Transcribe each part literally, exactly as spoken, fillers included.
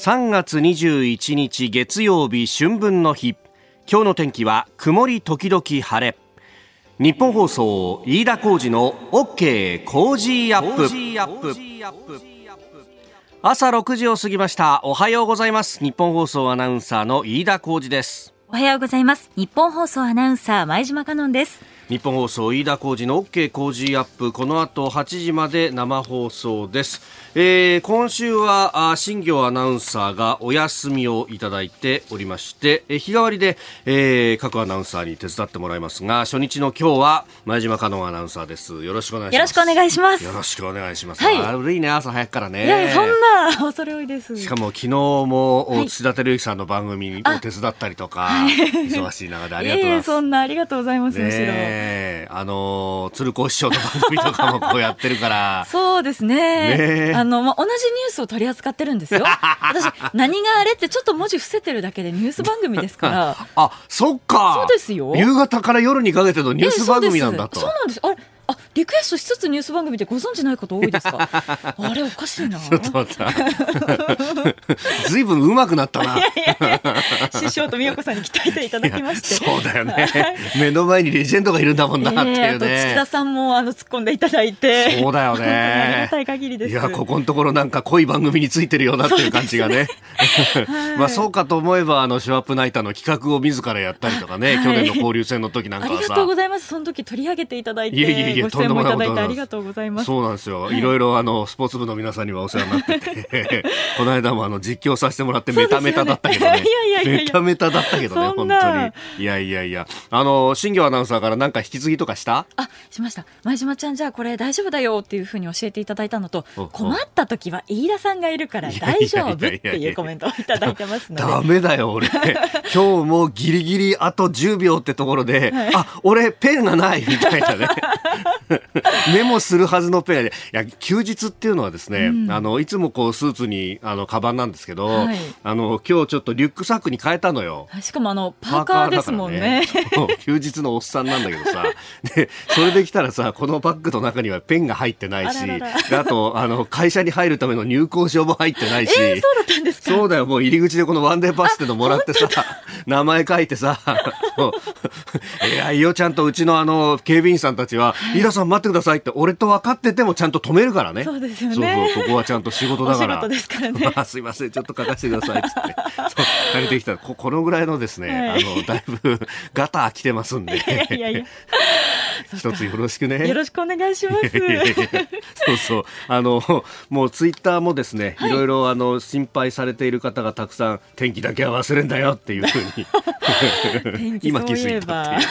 さんがつにじゅういちにち月曜日、春分の日。今日の天気は曇り時々晴れ。日本放送飯田浩司の OK 工事アップ。朝ろくじを過ぎました。おはようございます。日本放送アナウンサーの飯田浩司です。おはようございます。日本放送アナウンサー前島香音です。日本放送飯田浩司の OK 工事アップ、この後はちじまで生放送です。えー、今週は新業アナウンサーがお休みをいただいておりまして、えー、日替わりで、えー、各アナウンサーに手伝ってもらいますが、初日の今日は前島香音アナウンサーです。よろしくお願いします。よろしくお願いします。よろしくお願いします。はい、悪いね、朝早くからね。いや、そんな恐れ多いです。しかも昨日も、はい、土田照之さんの番組を手伝ったりとか、はい、忙しい中でありがとうございます。えー、そんなありがとうございます。むしろあの鶴光師匠の番組とかもこうやってるからそうです ね, ねあの、まあ、同じニュースを取り扱ってるんですよ私、何があれってちょっと文字伏せてるだけでニュース番組ですからあ、そっか。そうですよ。夕方から夜にかけてのニュース番組なんだと。えー、そうです。そうなんです。あれあ、リクエストしつつニュース番組でご存知ないこと多いですかあれおかしいな。ちょっと待ったずいぶん上手くなったないやいやいや、師匠と美代子さんに鍛えていただきまして。そうだよね、はい、目の前にレジェンドがいるんだもんなっていうね。えー、あと月田さんもあの突っ込んでいただいて。そうだよね、ありがたい限りです。いや、ここのところなんか濃い番組についてるよなっていう感じがねはい、まあ、そうかと思えばあのシュワップナイターの企画を自らやったりとかね、はい、去年の交流戦の時なんかはさありがとうございます。その時取り上げていただいて。いやいやいや、ご出演もいただいてありがとうございます。そうなんですよ、はい、いろいろあのスポーツ部の皆さんにはお世話になっててこの間もあの実況させてもらってメタメタだったけどね。メタメタだったけどね本当に。いやいやいや、あの新業アナウンサーからなんか引き継ぎとかした？あ、しました。前島ちゃんじゃあこれ大丈夫だよっていう風に教えていただいたのと、困った時は飯田さんがいるから大丈夫っていうコメントをいただいてますのでダメだよ俺今日もギリギリあとじゅうびょうってところで、はい、あ、俺ペンがないみたいなねメモするはずのペアで。いや、休日っていうのはですね、うん、あのいつもこうスーツにあのカバンなんですけど、はい、あの今日ちょっとリュックサックに変えたのよ。しかもあのパーカーですもんね。休日のおっさんなんだけどさでそれできたらさ、このバッグの中にはペンが入ってないし、あららら、あとあの会社に入るための入校証も入ってないしえー、そうだったんですか。そうだよ、もう入り口でこのワンデーパスってのもらってさ、名前書いてさいや、いよちゃんとうちのあの警備員さんたちは飯田さん待ってくださいって俺と分かっててもちゃんと止めるからね。そうですよね。そうそう、ここはちゃんと仕事だからお仕事ですからね、まあ、すいませんちょっと書かせてくださいっつって借りてきたら こ, このぐらいのですね、はい、あのだいぶガター来てますんでいやいやいや一つよろしくね。よろしくお願いしますそうそう、あのもうツイッターもですね、はい、いろいろあの心配されている方がたくさん、天気だけは忘れんだよっていうふうに天気今気づいたっていう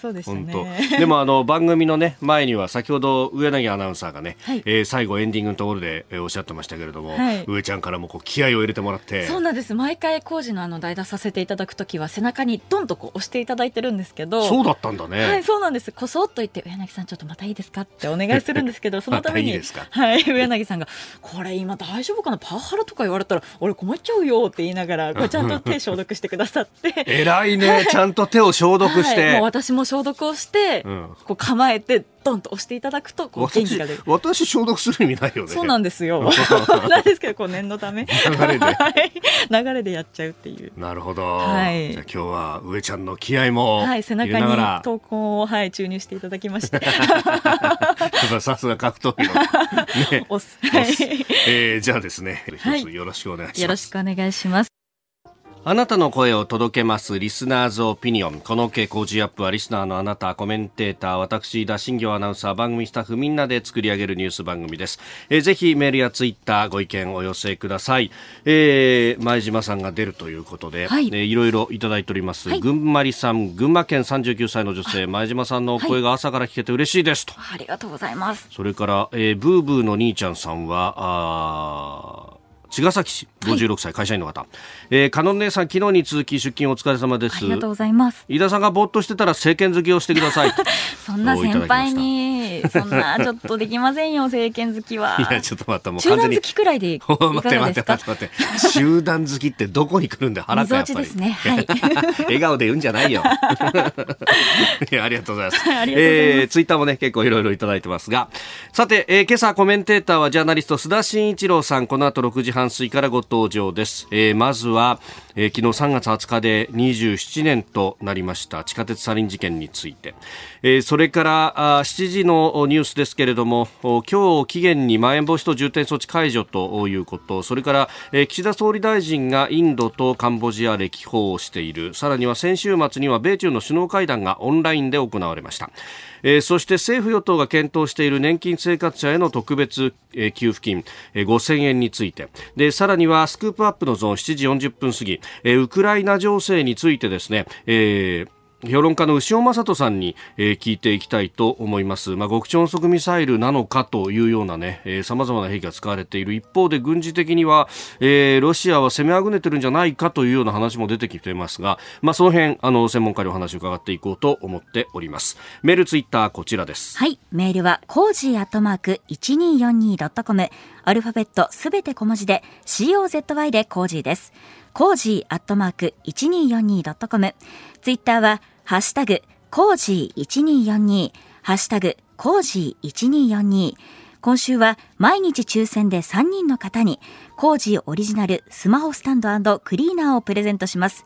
そうでしたね。本当でもあの番組の、ね、前には先ほど上柳アナウンサーがね、はい、えー、最後エンディングのところでおっしゃってましたけれども、はい、上ちゃんからもこう気合を入れてもらって。そうなんです。毎回工事 の, あの代打させていただくときは背中にドンとこう押していただいてるんですけど。そうだったんだね、はい、そうなんです。こそっと言って上柳さんちょっとまたいいですかってお願いするんですけどそのためにいい、はい、上柳さんがこれ今大丈夫かな、パワハラとか言われたら俺困っちゃうよって言いながら、これちゃんと手消毒してくださって偉いね、はい、ちゃんと手を消毒して、はい、もう私も消毒をして、うん、こう構えてドンと押していただくとこう元気が出る。私, 私消毒する意味ないよね。そうなんですよなんですけどこう念のため流れで流れでやっちゃうっていう。なるほど、はい、じゃあ今日は上ちゃんの気合も、はい、背中に投稿を、はい、注入していただきましてさすが格闘技の、ね、おす、はい、えー、じゃあですね、はい、一つよろしくお願いします。よろしくお願いします。あなたの声を届けますリスナーズオピニオン。この OK 工事アップはリスナーのあなた、コメンテーター、私田新業アナウンサー、番組スタッフみんなで作り上げるニュース番組です。えー、ぜひメールやツイッターご意見お寄せください。えー、前島さんが出るということで、はい、えー、いろいろいただいております、はい、群馬りさん、群馬県さんじゅうきゅうさいの女性、前島さんの声が朝から聞けて嬉しいですと、はい、ありがとうございます。それから、えー、ブーブーの兄ちゃんさんはあ茅ヶ崎市ごじゅうろくさい、はい、会社員の方、えー、カノン姉さん昨日に続き出勤お疲れ様です。ありがとうございます。飯田さんがぼーっとしてたら政権好きをしてくださいそんな先輩にそんなちょっとできませんよ政権好きは。いやちょっと待った、もう完全に集団好きくらいでいかがですか。待って待って待って待って集団好きってどこに来るんだよ。腹かやっぱり。水落ちですね、はい、笑顔で言うんじゃないよいやありがとうございます。ツイッターもね結構いろいろいただいてますが、さて、えー、今朝コメンテーターはジャーナリスト須田慎一郎さん、この後ろくじはん過ぎからご登場です。えー、まずは、えー、昨日さんがつはつかでにじゅうななねんとなりました地下鉄サリン事件について、えー、それからしちじのニュースですけれども、今日期限にまん延防止等重点措置解除ということ、それから、えー、岸田総理大臣がインドとカンボジア歴訪をしている、さらには先週末には米中の首脳会談がオンラインで行われました。えー、そして政府与党が検討している年金生活者への特別、えー、給付金、えー、ごせんえんについてで、さらにはスクープアップのゾーンしちじよんじゅっぷん過ぎ、えー、ウクライナ情勢についてですね、えー評論家の牛尾正人さんに、えー、聞いていきたいと思います。まあ、極超音速ミサイルなのかというようなね、えー、様々な兵器が使われている一方で、軍事的には、えー、ロシアは攻めあぐねてるんじゃないかというような話も出てきていますが、まあ、その辺あの専門家にお話を伺っていこうと思っております。メールツイッターこちらです。はい、メールはコージーアットマーク いちにーよんにードットコム、 アルファベットすべて小文字で コージー でコージーです。コージーアットマーク いちにーよんにードットコム、 ツイッターはハッシュタグコージーいちにーよんにー、ハッシュタグコージーいちにーよんにー。今週は毎日抽選でさんにんの方にコージーオリジナルスマホスタンド&クリーナーをプレゼントします。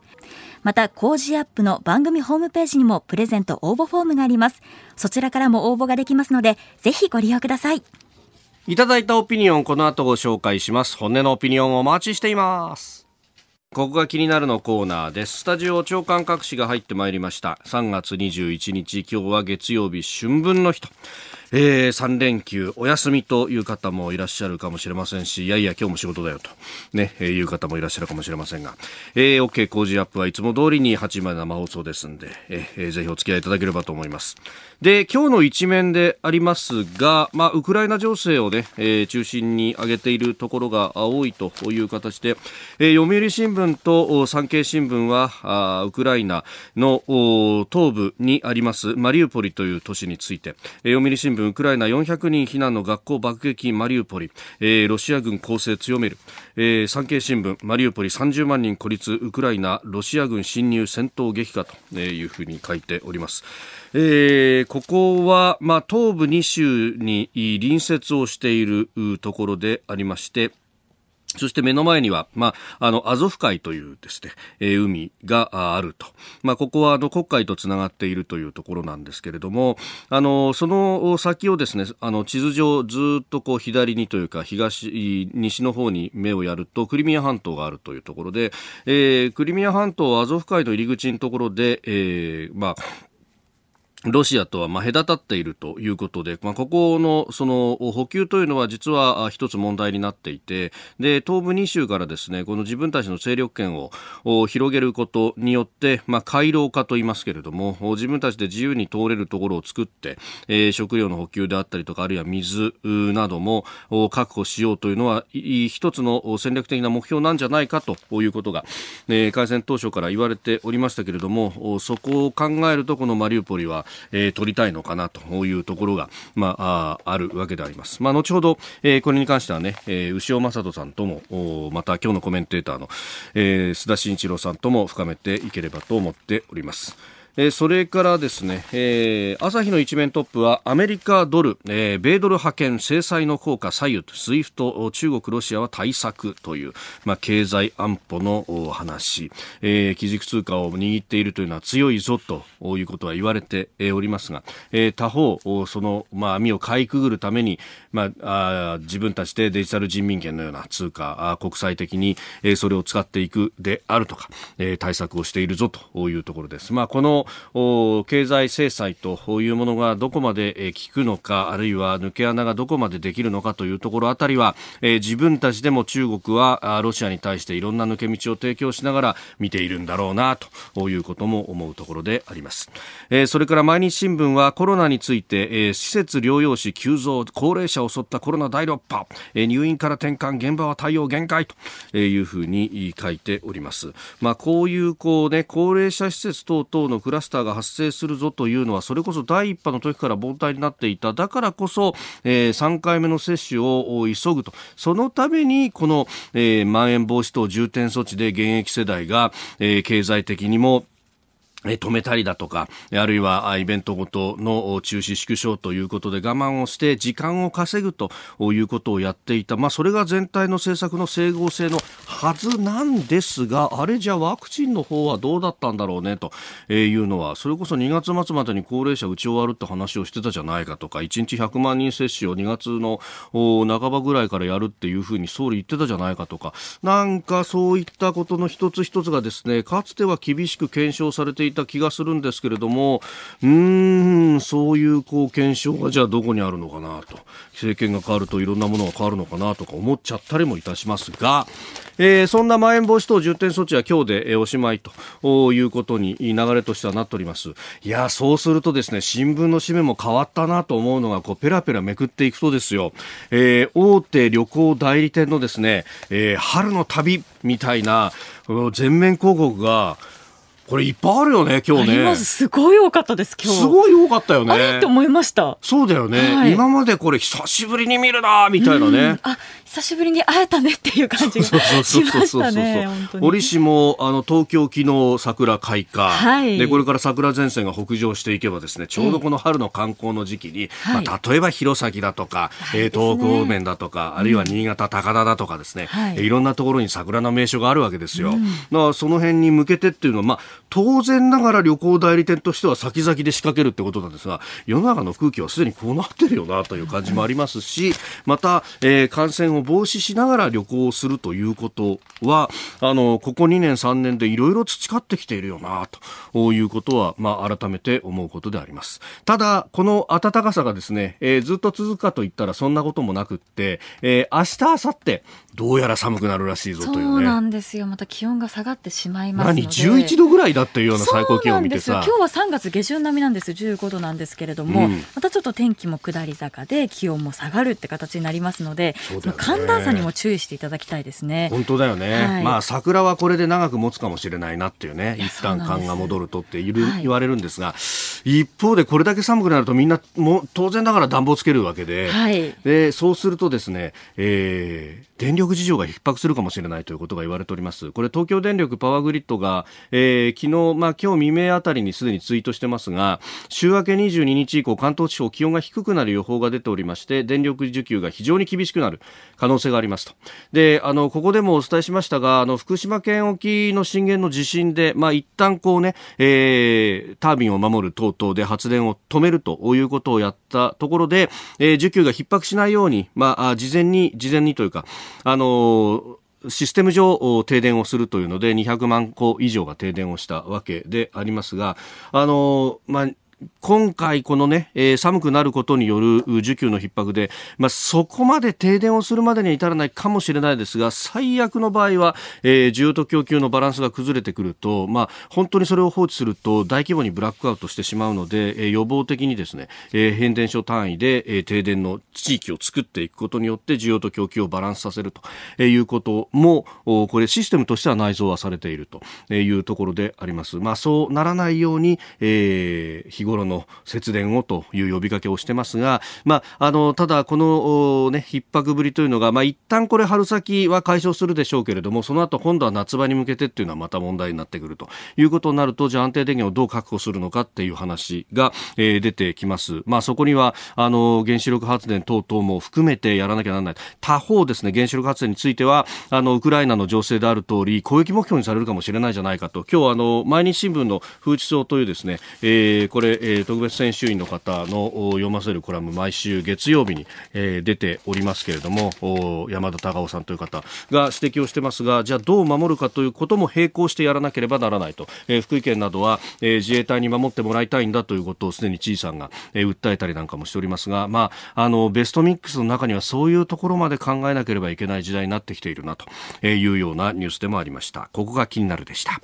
またコージーアップの番組ホームページにもプレゼント応募フォームがあります。そちらからも応募ができますので、ぜひご利用ください。いただいたオピニオン、この後ご紹介します。本音のオピニオンをお待ちしています。ここが気になるのコーナーです。スタジオ長官各紙が入ってまいりました。さんがつにじゅういちにち、今日は月曜日、春分の日と、えー、さん連休お休みという方もいらっしゃるかもしれませんし、いやいや今日も仕事だよと、ねえー、いう方もいらっしゃるかもしれませんが、えー、OK 工事アップはいつも通りにはちじまで生放送ですんで、えー、ぜひお付き合いいただければと思います。で、今日の一面でありますが、まあ、ウクライナ情勢を、ねえー、中心に挙げているところが多いという形で、えー、読売新聞新聞と産経新聞はウクライナの東部にありますマリウポリという都市について、読売新聞、ウクライナよんひゃくにん避難の学校爆撃、マリウポリ、えー、ロシア軍攻勢強める、えー、産経新聞、マリウポリさんじゅうまんにん孤立、ウクライナロシア軍侵入戦闘激化というふうに書いております。えー、ここは、まあ、東部に州に隣接をしているところでありまして、そして目の前には、まあ、あのアゾフ海というですね、えー、海があると、まあ、ここはあの黒海とつながっているというところなんですけれども、あのその先をですね、あの地図上ずっとこう左にというか東西の方に目をやるとクリミア半島があるというところで、えー、クリミア半島はアゾフ海の入り口のところで、えー、まあロシアとはまあ隔たっているということで、まあ、ここのその補給というのは実は一つ問題になっていて、で東部に州からですね、この自分たちの勢力圏を広げることによって、まあ、回廊化と言いますけれども、自分たちで自由に通れるところを作って、えー、食料の補給であったりとか、あるいは水なども確保しようというのは一つの戦略的な目標なんじゃないかということが、えー、開戦当初から言われておりましたけれども、そこを考えるとこのマリウポリはえー、取りたいのかなというところが、まあ、あ, あるわけであります。まあ、後ほど、えー、これに関してはね、えー、牛尾正人さんとも、また今日のコメンテーターの、えー、須田慎一郎さんとも深めていければと思っております。えー、それからですね、えー、朝日の一面トップはアメリカドル、えー、米ドル派遣制裁の効果左右、スイフト中国ロシアは対策という、まあ、経済安保の話、えー、基軸通貨を握っているというのは強いぞということは言われておりますが、えー、他方その、まあ、網をかいくぐるために、まあ、あ自分たちでデジタル人民元のような通貨、あ国際的に、えー、それを使っていくであるとか、えー、対策をしているぞというところです。まあ、この経済制裁というものがどこまで効くのか、あるいは抜け穴がどこまでできるのかというところあたりは、えー、自分たちでも中国はロシアに対していろんな抜け道を提供しながら見ているんだろうなということも思うところであります。えー、それから毎日新聞はコロナについて、えー、施設療養士急増、高齢者を襲ったコロナだいろく波、えー、入院から転換、現場は対応限界というふうに書いております。まあ、こういうこうね、高齢者施設等々のクラスターが発生するぞというのはそれこそだいいっ波の時から凡退になっていた。だからこそ、えー、さんかいめの接種を急ぐと、そのためにこの、えー、まん延防止等重点措置で現役世代が、えー、経済的にも止めたりだとか、あるいはイベントごとの中止縮小ということで我慢をして時間を稼ぐということをやっていた、まあ、それが全体の政策の整合性のはずなんですが、あれじゃワクチンの方はどうだったんだろうねというのは、それこそにがつ末までに高齢者打ち終わるって話をしてたじゃないかとか、いちにちひゃくまんにん接種をにがつの半ばぐらいからやるっていうふうに総理言ってたじゃないかとか、なんかそういったことの一つ一つがですね、かつては厳しく検証されていたいた気がするんですけれども、うーん、そういうこう検証がじゃあどこにあるのかなと、政権が変わるといろんなものが変わるのかなとか思っちゃったりもいたしますが、えー、そんなまん延防止等重点措置は今日でおしまいということに流れとしてはなっております。いや、そうするとですね、新聞の紙面も変わったなと思うのが、こうペラペラめくっていくとですよ、えー、大手旅行代理店のですね、えー、春の旅みたいな全面広告がこれいっぱいあるよね、今日ね。すごい多かったです、今日。すごい多かったよね。あれって思いました。そうだよね。はい、今までこれ久しぶりに見るな、みたいなね。あ、久しぶりに会えたねっていう感じがしましたね。折しも、あの、東京昨日桜開花、はい。で、これから桜前線が北上していけばですね、ちょうどこの春の観光の時期に、はい、まあ、例えば弘前だとか、はい、東北方面だとか、はい、あるいは新潟、高田だとかですね、はい、いろんなところに桜の名所があるわけですよ。うん、だからその辺に向けてっていうのは、まあ、当然ながら旅行代理店としては先々で仕掛けるってことなんですが、世の中の空気はすでにこうなってるよなという感じもありますし、また、えー、感染を防止しながら旅行をするということは、あのここにねんさんねんでいろいろ培ってきているよなということは、まあ、改めて思うことであります。ただこの暖かさがですね、えー、ずっと続くかといったらそんなこともなくって、えー、明日明後日どうやら寒くなるらしいぞというね。そうなんですよ。また気温が下がってしまいますので、何じゅういちどぐらいだっていうような最高気温を見てさ。そうなんですよ。今日はさんがつげじゅん並みなんです。じゅうごどなんですけれども、うん、またちょっと天気も下り坂で気温も下がるって形になりますので、そうだよね、寒暖差にも注意していただきたいですね。本当だよね、はい。まあ、桜はこれで長く持つかもしれないなっていうね、一旦寒が戻るとっている、はい、言われるんですが、一方でこれだけ寒くなるとみんなも当然ながら暖房つけるわけで、はい、でそうするとですね、えー、電力事情が逼迫するかもしれないということが言われております。これ東京電力パワーグリッドが、えー、昨日、まあ、今日未明あたりにすでにツイートしてますが、週明けにじゅうににち以降関東地方気温が低くなる予報が出ておりまして、電力需給が非常に厳しくなる可能性がありますと。で、あのここでもお伝えしましたが、あの福島県沖の震源の地震で、まあ、一旦こうね、えー、タービンを守る等々で発電を止めるということをやったところで、えー、需給が逼迫しないように、まあ、事前に事前にというか、あのーシステム上停電をするというのでにひゃくまんこ以上が停電をしたわけでありますが、あのまあ今回このね、えー、寒くなることによる需給の逼迫で、まあ、そこまで停電をするまでには至らないかもしれないですが、最悪の場合は、えー、需要と供給のバランスが崩れてくると、まあ、本当にそれを放置すると大規模にブラックアウトしてしまうので、えー、予防的にですね、えー、変電所単位で、えー、停電の地域を作っていくことによって需要と供給をバランスさせると、えー、いうこともこれシステムとしては内蔵はされているというところであります。まあ、そうならないように、えー、日頃の節電をという呼びかけをしてますが、まあ、あのただこの、ね、逼迫ぶりというのが、まあ、一旦これ春先は解消するでしょうけれども、その後今度は夏場に向けてっていうのはまた問題になってくるということになると、じゃあ安定電源をどう確保するのかっていう話が、えー、出てきます。まあ、そこにはあの原子力発電等々も含めてやらなきゃならない。他方ですね、原子力発電についてはあのウクライナの情勢である通り攻撃目標にされるかもしれないじゃないかと、今日あの毎日新聞の風知草というですね、えー、これえー、特別編集員の方の読ませるコラム、毎週月曜日に、えー、出ておりますけれども、山田隆夫さんという方が指摘をしてますが、じゃあどう守るかということも並行してやらなければならないと、えー、福井県などは、えー、自衛隊に守ってもらいたいんだということをすでに知事さんが、えー、訴えたりなんかもしておりますが、まあ、あのベストミックスの中にはそういうところまで考えなければいけない時代になってきているなというようなニュースでもありました。ここが気になるでした。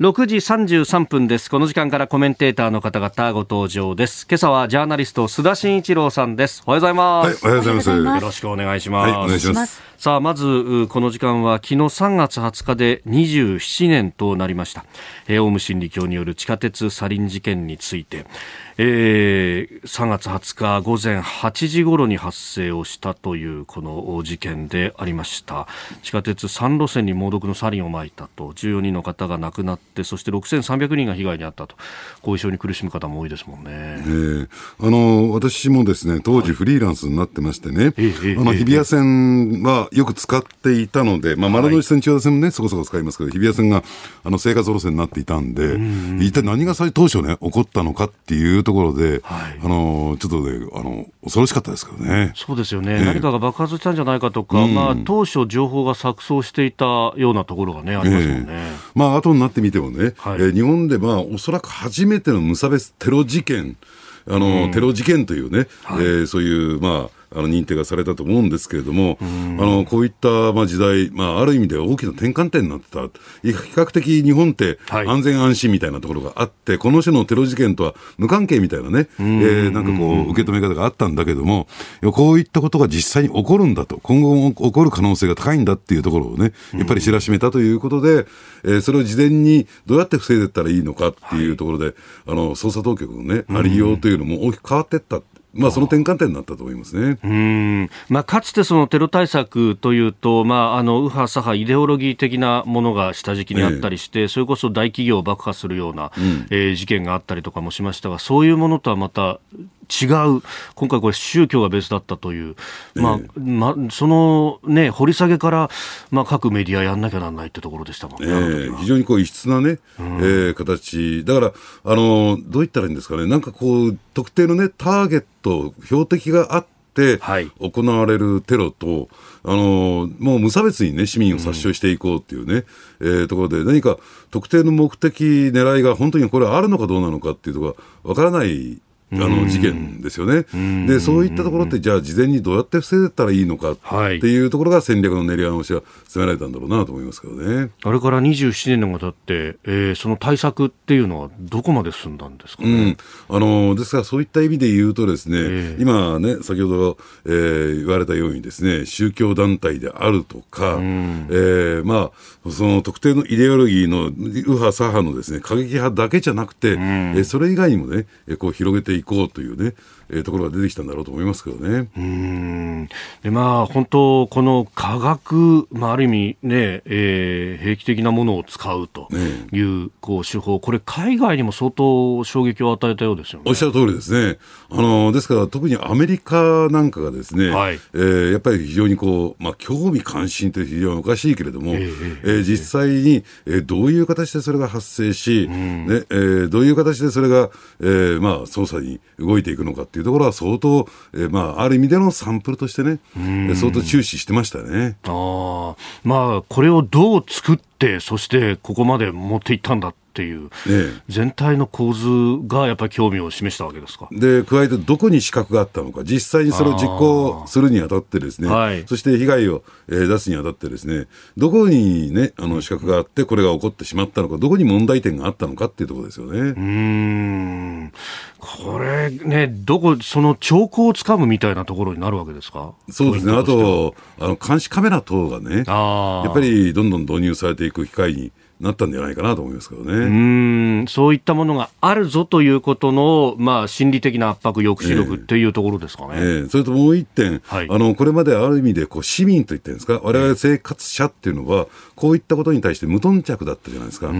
ろくじさんじゅうさんぷんです。この時間からコメンテーターの方々ご登場です。今朝はジャーナリスト須田慎一郎さんです。おはようございます。はい、おはようございます。よろしくお願いします。はい、お願いします。さあまずこの時間は昨日さんがつはつかでにじゅうななねんとなりました。オウム真理教による地下鉄サリン事件について、えー、さんがつはつかごぜんはちじごろに発生をしたというこの事件でありました。地下鉄さん路線に猛毒のサリンをまいたとじゅうよにんの方が亡くなって、そしてろくせんさんびゃくにんが被害に遭ったと。後遺症に苦しむ方も多いですもんね。えー、あの私もですね、当時フリーランスになってましてね、はい、あの日比谷線はよく使っていたので、まあ、丸の内線、千代田線もねそこそこ使いますけど、日比谷線があの生活路線になっていたんで、ん一体何がそれ当初ね起こったのかっていうところで、はい、あのちょっとねあの恐ろしかったですけどね。そうですよね、えー、何かが爆発したんじゃないかとか、まあ、当初情報が錯綜していたようなところがねありますもんね。えーまあ、後になってみてもね、はい、えー、日本でまあおそらく初めての無差別テロ事件、あのテロ事件というね、はい、えー、そういうまああの認定がされたと思うんですけれども、あのこういったまあ時代、まあ、ある意味で大きな転換点になってた。比較的日本って安全安心みたいなところがあって、はい、この種のテロ事件とは無関係みたいなね、えー、なんかこう受け止め方があったんだけども、こういったことが実際に起こるんだと、今後も起こる可能性が高いんだっていうところをねやっぱり知らしめたということで、えー、それを事前にどうやって防いでいったらいいのかっていうところで、はい、あの捜査当局のねありようというのも大きく変わっていった。まあ、その転換点になったと思いますね。うーん、まあ、かつてそのテロ対策というと、まあ、あの右派左派イデオロギー的なものが下敷きにあったりして、ええ、それこそ大企業を爆破するような、うん、えー、事件があったりとかもしましたが、そういうものとはまた違う、今回これ宗教が別だったという、まあ、ええ、まあ、その、ね、掘り下げから、まあ、各メディアやんなきゃなんないってところでしたもんね。ええ、非常にこう異質な、ね、うん、えー、形だから、あのどう言ったらいいんですかね、なんかこう特定の、ね、ターゲット標的があってで行われるテロと、あのもう無差別に、ね、市民を殺傷していこうという、ね、うん、えー、ところで、何か特定の目的狙いが本当にこれあるのかどうなのかっていうところがわからないあの事件ですよね。でそういったところって、じゃあ事前にどうやって防いでったらいいのかっていうところが戦略の練り直しが進められたんだろうなと思いますけどね。あれからにじゅうななねんが経って、えー、その対策っていうのはどこまで進んだんですかね。うん、あのですからそういった意味で言うとですね、えー、今ね先ほど、えー、言われたようにですね、宗教団体であるとか、えー、まあその特定のイデオロギーの右派左派のですね過激派だけじゃなくて、えー、それ以外にもねこう広げていくこうというね、えー、ところが出てきたんだろうと思いますけどね。うーん、で、まあ、本当この化学、まあ、ある意味、ねえー、兵器的なものを使うという、ね、こう手法、これ海外にも相当衝撃を与えたようですよね。おっしゃる通りですね。あのですから特にアメリカなんかがですね、はい、えー、やっぱり非常にこう、まあ、興味関心という非常におかしいけれども、えーえー、実際に、えー、どういう形でそれが発生し、うんねえー、どういう形でそれが、えーまあ、捜査に動いていくのかっていうところは相当、えーまあ、ある意味でのサンプルとしてね、相当注視してましたね。あ、まあ、これをどう作って、そしてここまで持っていったんだっていう、ええ、全体の構図がやっぱり興味を示したわけですか。で加えてどこに死角があったのか、実際にそれを実行するにあたってですね、はい、そして被害を、えー、出すにあたってですね、どこに、ね、あの死角があってこれが起こってしまったのか、どこに問題点があったのかっていうところですよね。うーん、これね、どこその兆候をつかむみたいなところになるわけですか。そうですね、あとあの監視カメラ等がねやっぱりどんどん導入されていく機会になったんじゃないかなと思いますけどね。うーん、そういったものがあるぞということの、まあ、心理的な圧迫、抑止力っていうところですかね。えーえー、それともう一点、はい、あのこれまである意味でこう市民といったんですか、我々生活者っていうのはこういったことに対して無頓着だったじゃないですか。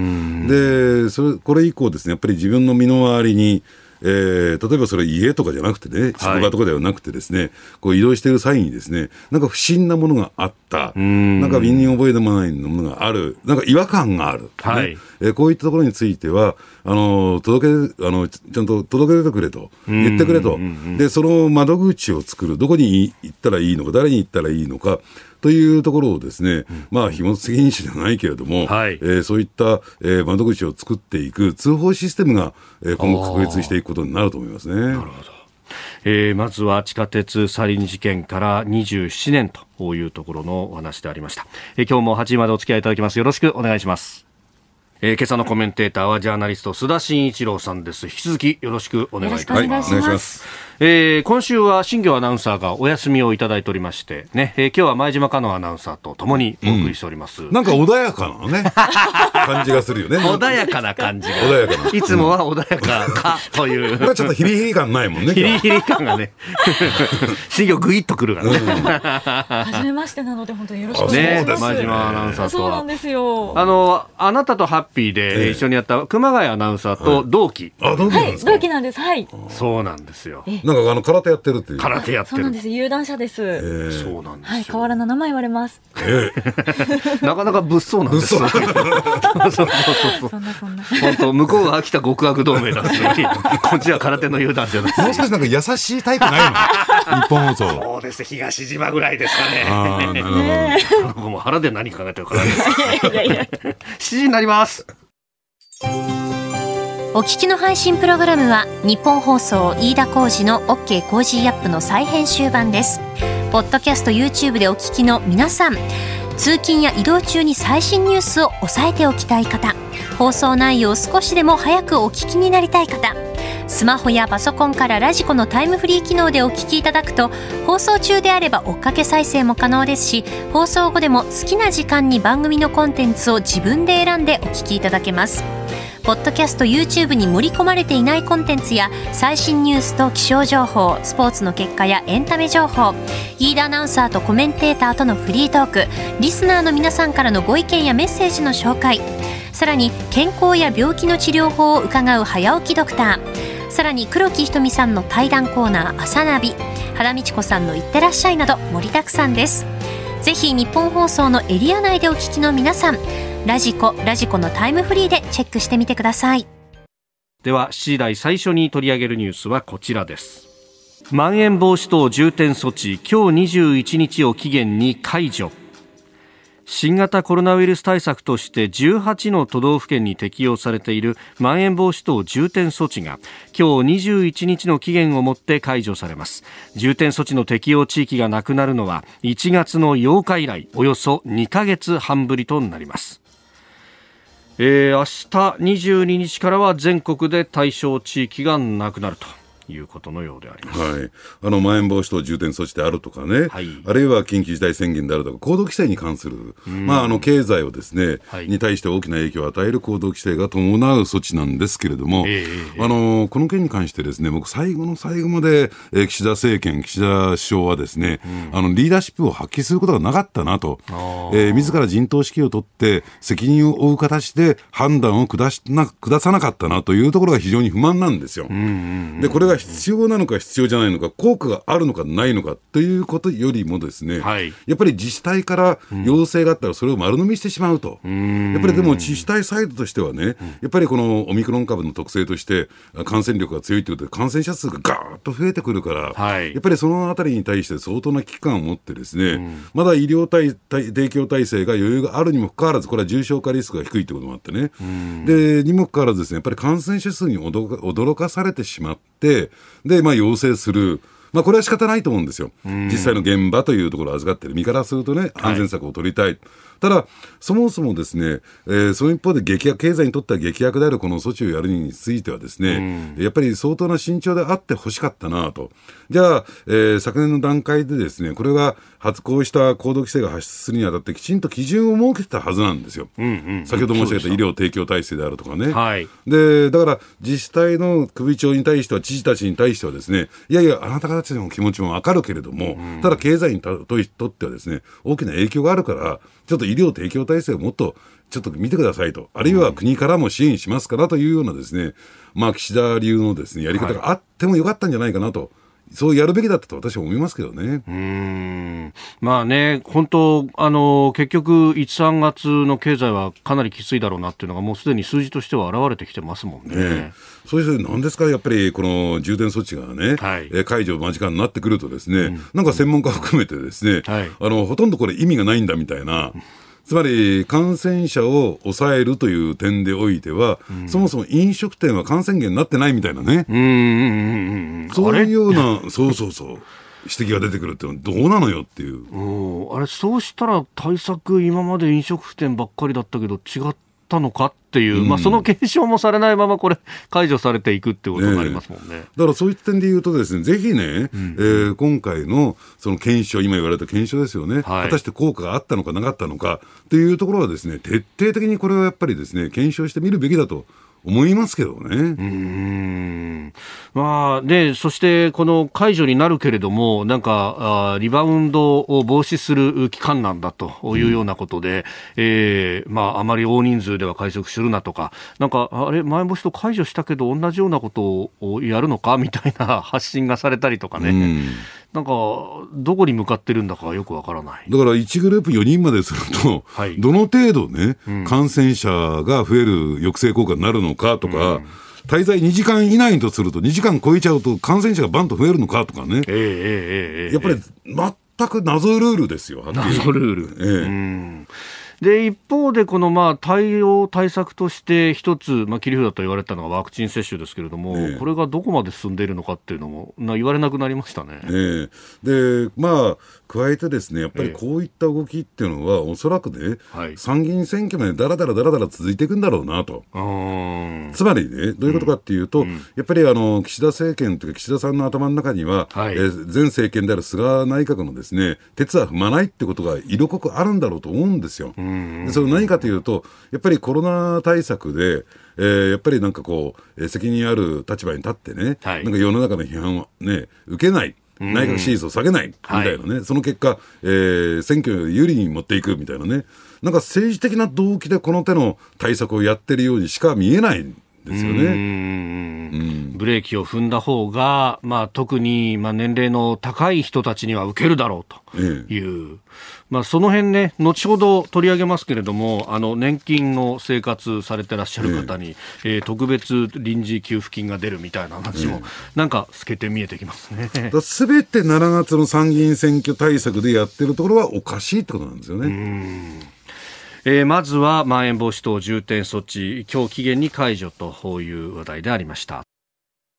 でそれこれ以降ですね、やっぱり自分の身の回りに、えー、例えばそれ家とかじゃなくてね、職場とかではなくてですね、はい、こう移動している際にですね、なんか不審なものがあった、んなんか身に覚えでもないものがある、なんか違和感がある、はい、ねえー、こういったところについてはあの届けあのちゃんと届け出てくれと言ってくれと、でその窓口を作る、どこに行ったらいいのか、誰に行ったらいいのかというところをですね、まあ非責任者じゃないけれども、はい、えー、そういった、えー、窓口を作っていく通報システムが、えー、今後確立していくことになると思いますね。なるほど。えー、まずは地下鉄サリン事件からにじゅうななねんというところのお話でありました。えー、今日もはちじまでお付き合いいただきます。よろしくお願いします。えー、今朝のコメンテーターはジャーナリスト須田慎一郎さんです。引き続きよろしくお願いいたします。はい、お願いします。えー、今週は新業アナウンサーがお休みをいただいておりまして、ねえー、今日は前島香乃アナウンサーと共にお送りしております。うん、なんか穏やかな、ね、感じがするよね。穏やかな感じが穏やかないつもは穏やかかというちょっとヒリヒリ感ないもんね。ヒリヒリ感がね新業グイッとくるからね、うん、初めましてなので本当によろしくお願いします。ね、前島アナウンサーとはそうなんですよ。あのあなたとハッピーで一緒にやった熊谷アナウンサーと同期、えー、あ同期なんですか。はい、同期なんです。はい、そうなんですよ。なんかあの空手やってるっていう。空手やってる。そうなんです。有段者です。えー、そうなんです。はい、瓦ななまい割れます。えー、なかなか物騒なんです。物騒。そうそうそう。そんなそんな。本当向こうが秋田極悪同盟なんですよ。こっちは空手の有段者です。もう少しなんか優しいタイプないの？日本放送。そうです。東島ぐらいですかね。ああ、なるほど。ね、もう腹で何考えてるか分からない。いやいやいや。しちじになります。お聞きの配信プログラムは日本放送飯田浩司の OK コージーアップの再編集版です。ポッドキャスト YouTube でお聞きの皆さん、通勤や移動中に最新ニュースを押さえておきたい方、放送内容を少しでも早くお聞きになりたい方、スマホやパソコンからラジコのタイムフリー機能でお聞きいただくと、放送中であれば追っかけ再生も可能ですし、放送後でも好きな時間に番組のコンテンツを自分で選んでお聞きいただけます。ポッドキャスト YouTube に盛り込まれていないコンテンツや最新ニュースと気象情報、スポーツの結果やエンタメ情報、飯田アナウンサーとコメンテーターとのフリートーク、リスナーの皆さんからのご意見やメッセージの紹介、さらに健康や病気の治療法を伺う早起きドクター、さらに黒木ひとみさんの対談コーナー朝ナビ、原道子さんのいってらっしゃいなど盛りだくさんです。ぜひ日本放送のエリア内でお聞きの皆さん、ラジコ、ラジコのタイムフリーでチェックしてみてください。ではしちじ台最初に取り上げるニュースはこちらです。まん延防止等重点措置、今日にじゅういちにちを期限に解除。新型コロナウイルス対策としてじゅうはちの都道府県に適用されているまん延防止等重点措置が今日にじゅういちにちの期限をもって解除されます。重点措置の適用地域がなくなるのはいちがつのようか以来、およそにかげつはんぶりとなります。えー、明日にじゅうににちからは全国で対象地域がなくなるということのようであります。はい、あのまん延防止等重点措置であるとかね、はい、あるいは緊急事態宣言であるとか、行動規制に関する、まあ、あの経済をですね、はい、に対して大きな影響を与える行動規制が伴う措置なんですけれども、えー、あのこの件に関してですね、僕最後の最後まで、えー、岸田政権、岸田首相はですね、うん、あのリーダーシップを発揮することがなかったなと、えー、自ら陣頭指揮を取って責任を負う形で判断を下しな、下さなかったなというところが非常に不満なんですよ。うんうんうん、でこれが必要なのか必要じゃないのか、効果があるのかないのかということよりもですね、はい、やっぱり自治体から要請があったらそれを丸飲みしてしまうと、うん、やっぱりでも自治体サイドとしてはね、やっぱりこのオミクロン株の特性として感染力が強いということで感染者数がガーッと増えてくるから、はい、やっぱりそのあたりに対して相当な危機感を持ってですね、うん、まだ医療体体提供体制が余裕があるにもかかわらず、これは重症化リスクが低いということもあってね、うん、でにもかかわらずですね、やっぱり感染者数に驚か、驚かされてしまって、で、まあ、要請する、まあ、これは仕方ないと思うんですよ。実際の現場というところを預かっている身からするとね、安全策を取りたい、はい、ただそもそもですね、えー、その一方で激悪、経済にとっては激悪であるこの措置をやるについてはですね、やっぱり相当な慎重であってほしかったなと。じゃあ、えー、昨年の段階でですね、これが発行した行動規制が発出するにあたってきちんと基準を設けてたはずなんですよ。うんうん、先ほど申し上げた医療提供体制であるとかね、はい、でだから自治体の首長に対しては、知事たちに対してはですね、いやいやあなた方たちの気持ちも分かるけれども、うん、ただ経済にとってはですね、大きな影響があるからちょっと医療提供体制をもっとちょっと見てくださいと、あるいは国からも支援しますからというようなですね、まあ、岸田流のですねやり方があってもよかったんじゃないかなと、はい、そうやるべきだったと私は思いますけどね。うーん、まあね、本当あの結局いち、さんがつの経済はかなりきついだろうなっていうのがもうすでに数字としては現れてきてますもんね。ね、そういうなんですか、やっぱりこの重点措置がね、はい、解除間近になってくるとですね、うん、なんか専門家含めてですね、はい、あのほとんどこれ意味がないんだみたいな、うん、つまり感染者を抑えるという点でおいては、うん、そもそも飲食店は感染源になってないみたいなね、うんうんうん、そういうようなそうそうそう指摘が出てくるってどうなのよっていう。おー、あれそうしたら対策今まで飲食店ばっかりだったけど違っったのかっていう、うんまあ、その検証もされないままこれ解除されていくってことになりますもん ね, ねだからそういった点で言うとですね、ぜひね、うんえー、今回 の, その検証、今言われた検証ですよね、はい、果たして効果があったのかなかったのかっていうところはですね、徹底的にこれはやっぱりですね検証してみるべきだと思いますけどね。うーん、まあ、でそしてこの解除になるけれどもなんかリバウンドを防止する期間なんだというようなことで、うんえーまあ、あまり大人数では会食するなとか、なんかあれ前も一度解除したけど同じようなことをやるのかみたいな発信がされたりとかね、うんなんかどこに向かってるんだかよくわからない。だからいちグループよにんまですると、はい、どの程度ね、うん、感染者が増える抑制効果になるのかとか、うん、滞在にじかん以内とするとにじかん超えちゃうと感染者がバンと増えるのかとかね、えーえーえー、やっぱり全く謎ルールですよ。謎ルール、えーうんで一方でこのまあ対応対策として一つ、まあ、切り札と言われたのがワクチン接種ですけれども、ええ、これがどこまで進んでいるのかっていうのもな言われなくなりましたね。ええ、でまあ加えてですねやっぱりこういった動きっていうのは、ええ、おそらくね、はい、参議院選挙までだらだらだらだら続いていくんだろうなと。あつまりねどういうことかっていうと、うんうん、やっぱりあの岸田政権というか岸田さんの頭の中には、はいえー、前政権である菅内閣のですね鉄は踏まないってことが色濃くあるんだろうと思うんですよ。うんでそれ何かというとやっぱりコロナ対策で、えー、やっぱりなんかこう責任ある立場に立ってね、はい、なんか世の中の批判を、ね、受けない内閣支持率を下げないみたいなね、はい、その結果、えー、選挙を有利に持っていくみたいなねなんか政治的な動機でこの手の対策をやってるようにしか見えないですよね。うんうんブレーキを踏んだ方が、まあ、特に、まあ、年齢の高い人たちには受けるだろうという、ええまあ、その辺ね後ほど取り上げますけれどもあの年金の生活されてらっしゃる方に、えええー、特別臨時給付金が出るみたいな話も、ええ、なんか透けて見えてきますね。すべてしちがつの参議院選挙対策でやってるところはおかしいってことなんですよね。うんえー、まずはまん延防止等重点措置今日期限に解除という話題でありました。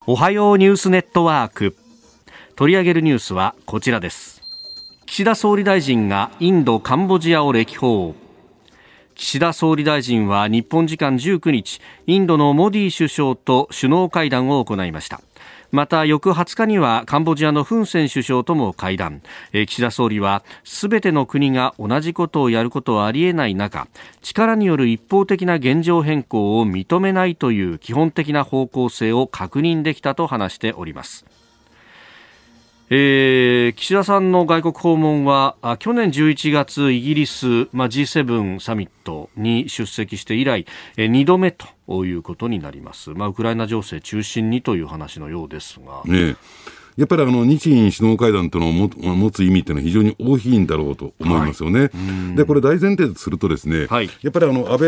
おはようニュースネットワーク取り上げるニュースはこちらです。岸田総理大臣がインド・カンボジアを歴訪。岸田総理大臣は日本時間じゅうくにちインドのモディ首相と首脳会談を行いました。また翌はつかにはカンボジアのフン・セン首相とも会談。岸田総理はすべての国が同じことをやることはありえない中力による一方的な現状変更を認めないという基本的な方向性を確認できたと話しております。えー、岸田さんの外国訪問は去年じゅういちがつイギリス、まあ、ジーセブン サミットに出席して以来にどめということになります。まあ、ウクライナ情勢中心にという話のようですが、ね、やっぱりあの日印首脳会談というのを持つ意味というのは非常に大きいんだろうと思いますよね。はい、でこれ大前提とするとですね、はい、やっぱりあの安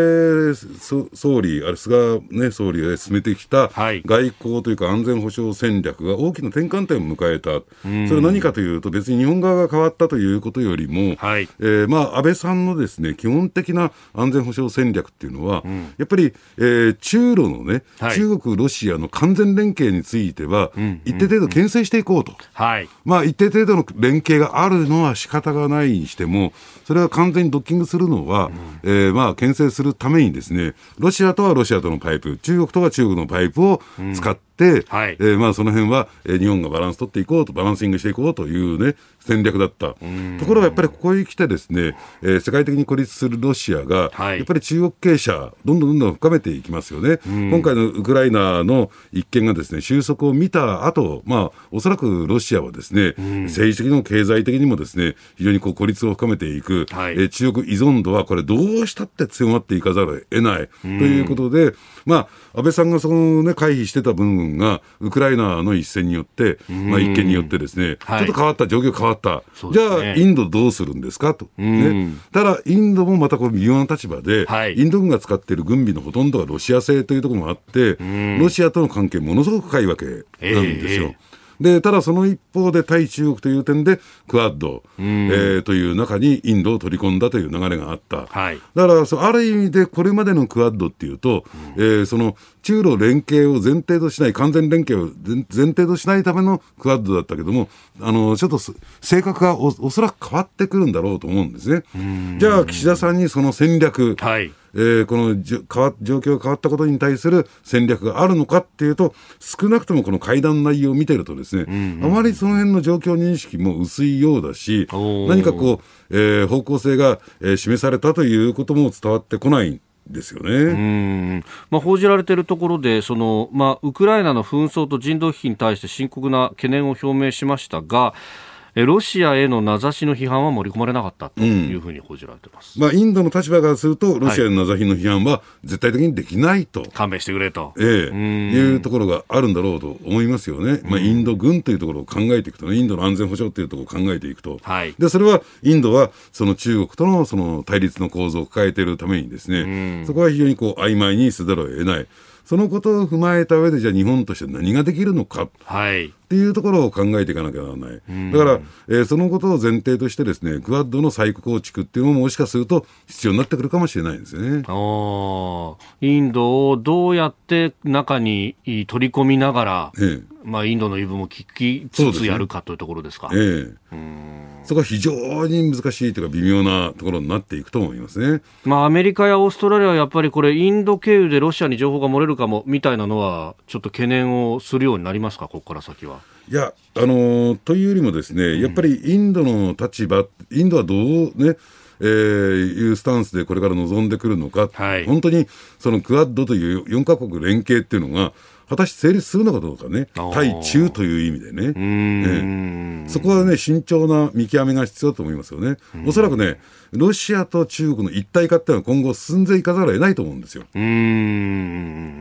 倍総理あれ菅、ね、総理が進めてきた外交というか安全保障戦略が大きな転換点を迎えた。それは何かというと別に日本側が変わったということよりも、はいえーまあ、安倍さんのですね基本的な安全保障戦略というのは、うん、やっぱり、えー、中ロのね、はい、中国ロシアの完全連携については、うん、一定程度牽制していこうと、はいまあ、一定程度の連携があるのは仕方がないにしてもそれは完全にドッキングするのは、うんえーまあ、牽制するためにですねロシアとはロシアとのパイプ中国とは中国のパイプを使って、うんではいえーまあ、その辺は、えー、日本がバランス取っていこうとバランシングしていこうという、ね、戦略だったところがやっぱりここに来てですね、えー、世界的に孤立するロシアが、はい、やっぱり中国経営者どんどんどんどん深めていきますよね。今回のウクライナの一件がですね収束を見た後、まあ、おそらくロシアはですね政治的にも経済的にもですね非常にこう孤立を深めていく、はいえー、中国依存度はこれどうしたって強まっていかざるを得ないということで、まあ、安倍さんがその、ね、回避してた分がウクライナの一戦によって、まあ、一件によってですね、はい、ちょっと変わった状況変わった、ね、じゃあインドどうするんですかと、ね、ただインドもまたこの微妙な立場で、はい、インド軍が使っている軍備のほとんどはロシア製というところもあってロシアとの関係ものすごく深いわけなんですよ。えーえーでただその一方で対中国という点でクアッド、えー、という中にインドを取り込んだという流れがあった、はい、だからそある意味でこれまでのクアッドっていうと、うんえー、その中ロ連携を前提としない完全連携を前提としないためのクアッドだったけどもあのちょっと性格が お, おそらく変わってくるんだろうと思うんですね。じゃあ岸田さんにその戦略、はいええー、このじ変わ状況が変わったことに対する戦略があるのかっていうと、少なくともこの会談内容を見てるとですね、うんうん、あまりその辺の状況認識も薄いようだし、何かこう、えー、方向性が、えー、示されたということも伝わってこないですよね。うん、まあ、報じられているところでその、まあ、ウクライナの紛争と人道危機に対して深刻な懸念を表明しましたが、ロシアへの名指しの批判は盛り込まれなかったというふうに報じられています、うん、まあ、インドの立場からするとロシアへの名指しの批判は絶対的にできないと、はい、勘弁してくれと、ええ、いうところがあるんだろうと思いますよね、まあ、インド軍というところを考えていくと、ね、インドの安全保障というところを考えていくと、はい、でそれはインドはその中国と の, その対立の構造を抱えているためにですね、うん、そこは非常にこう曖昧にせざるを得ない、そのことを踏まえた上で、じゃあ日本として何ができるのかっていうところを考えていかなきゃならない、はい、だから、えー、そのことを前提としてですね、クアッドの再構築っていうのももしかすると必要になってくるかもしれないんですよね。あ、インドをどうやって中に取り込みながら、ええ、まあ、インドの言い分も聞きつつやるかというところですか。そうですね、ええ、うん、そこは非常に難しいというか微妙なところになっていくと思いますね。まあ、アメリカやオーストラリアはやっぱりこれインド経由でロシアに情報が漏れるかもみたいなのはちょっと懸念をするようになりますか、ここから先は。いや、あのー、というよりもですね、やっぱりインドの立場、インドはどうね、えー、いうスタンスでこれから臨んでくるのか、はい、本当にそのクアッドというよんカ国連携っていうのが果たして成立するのかどうかね、対中という意味でね、うーん、えー、そこはね、慎重な見極めが必要だと思いますよね。おそらくね、ロシアと中国の一体化っていうのは今後進んでいかざるを得ないと思うんですよ。うー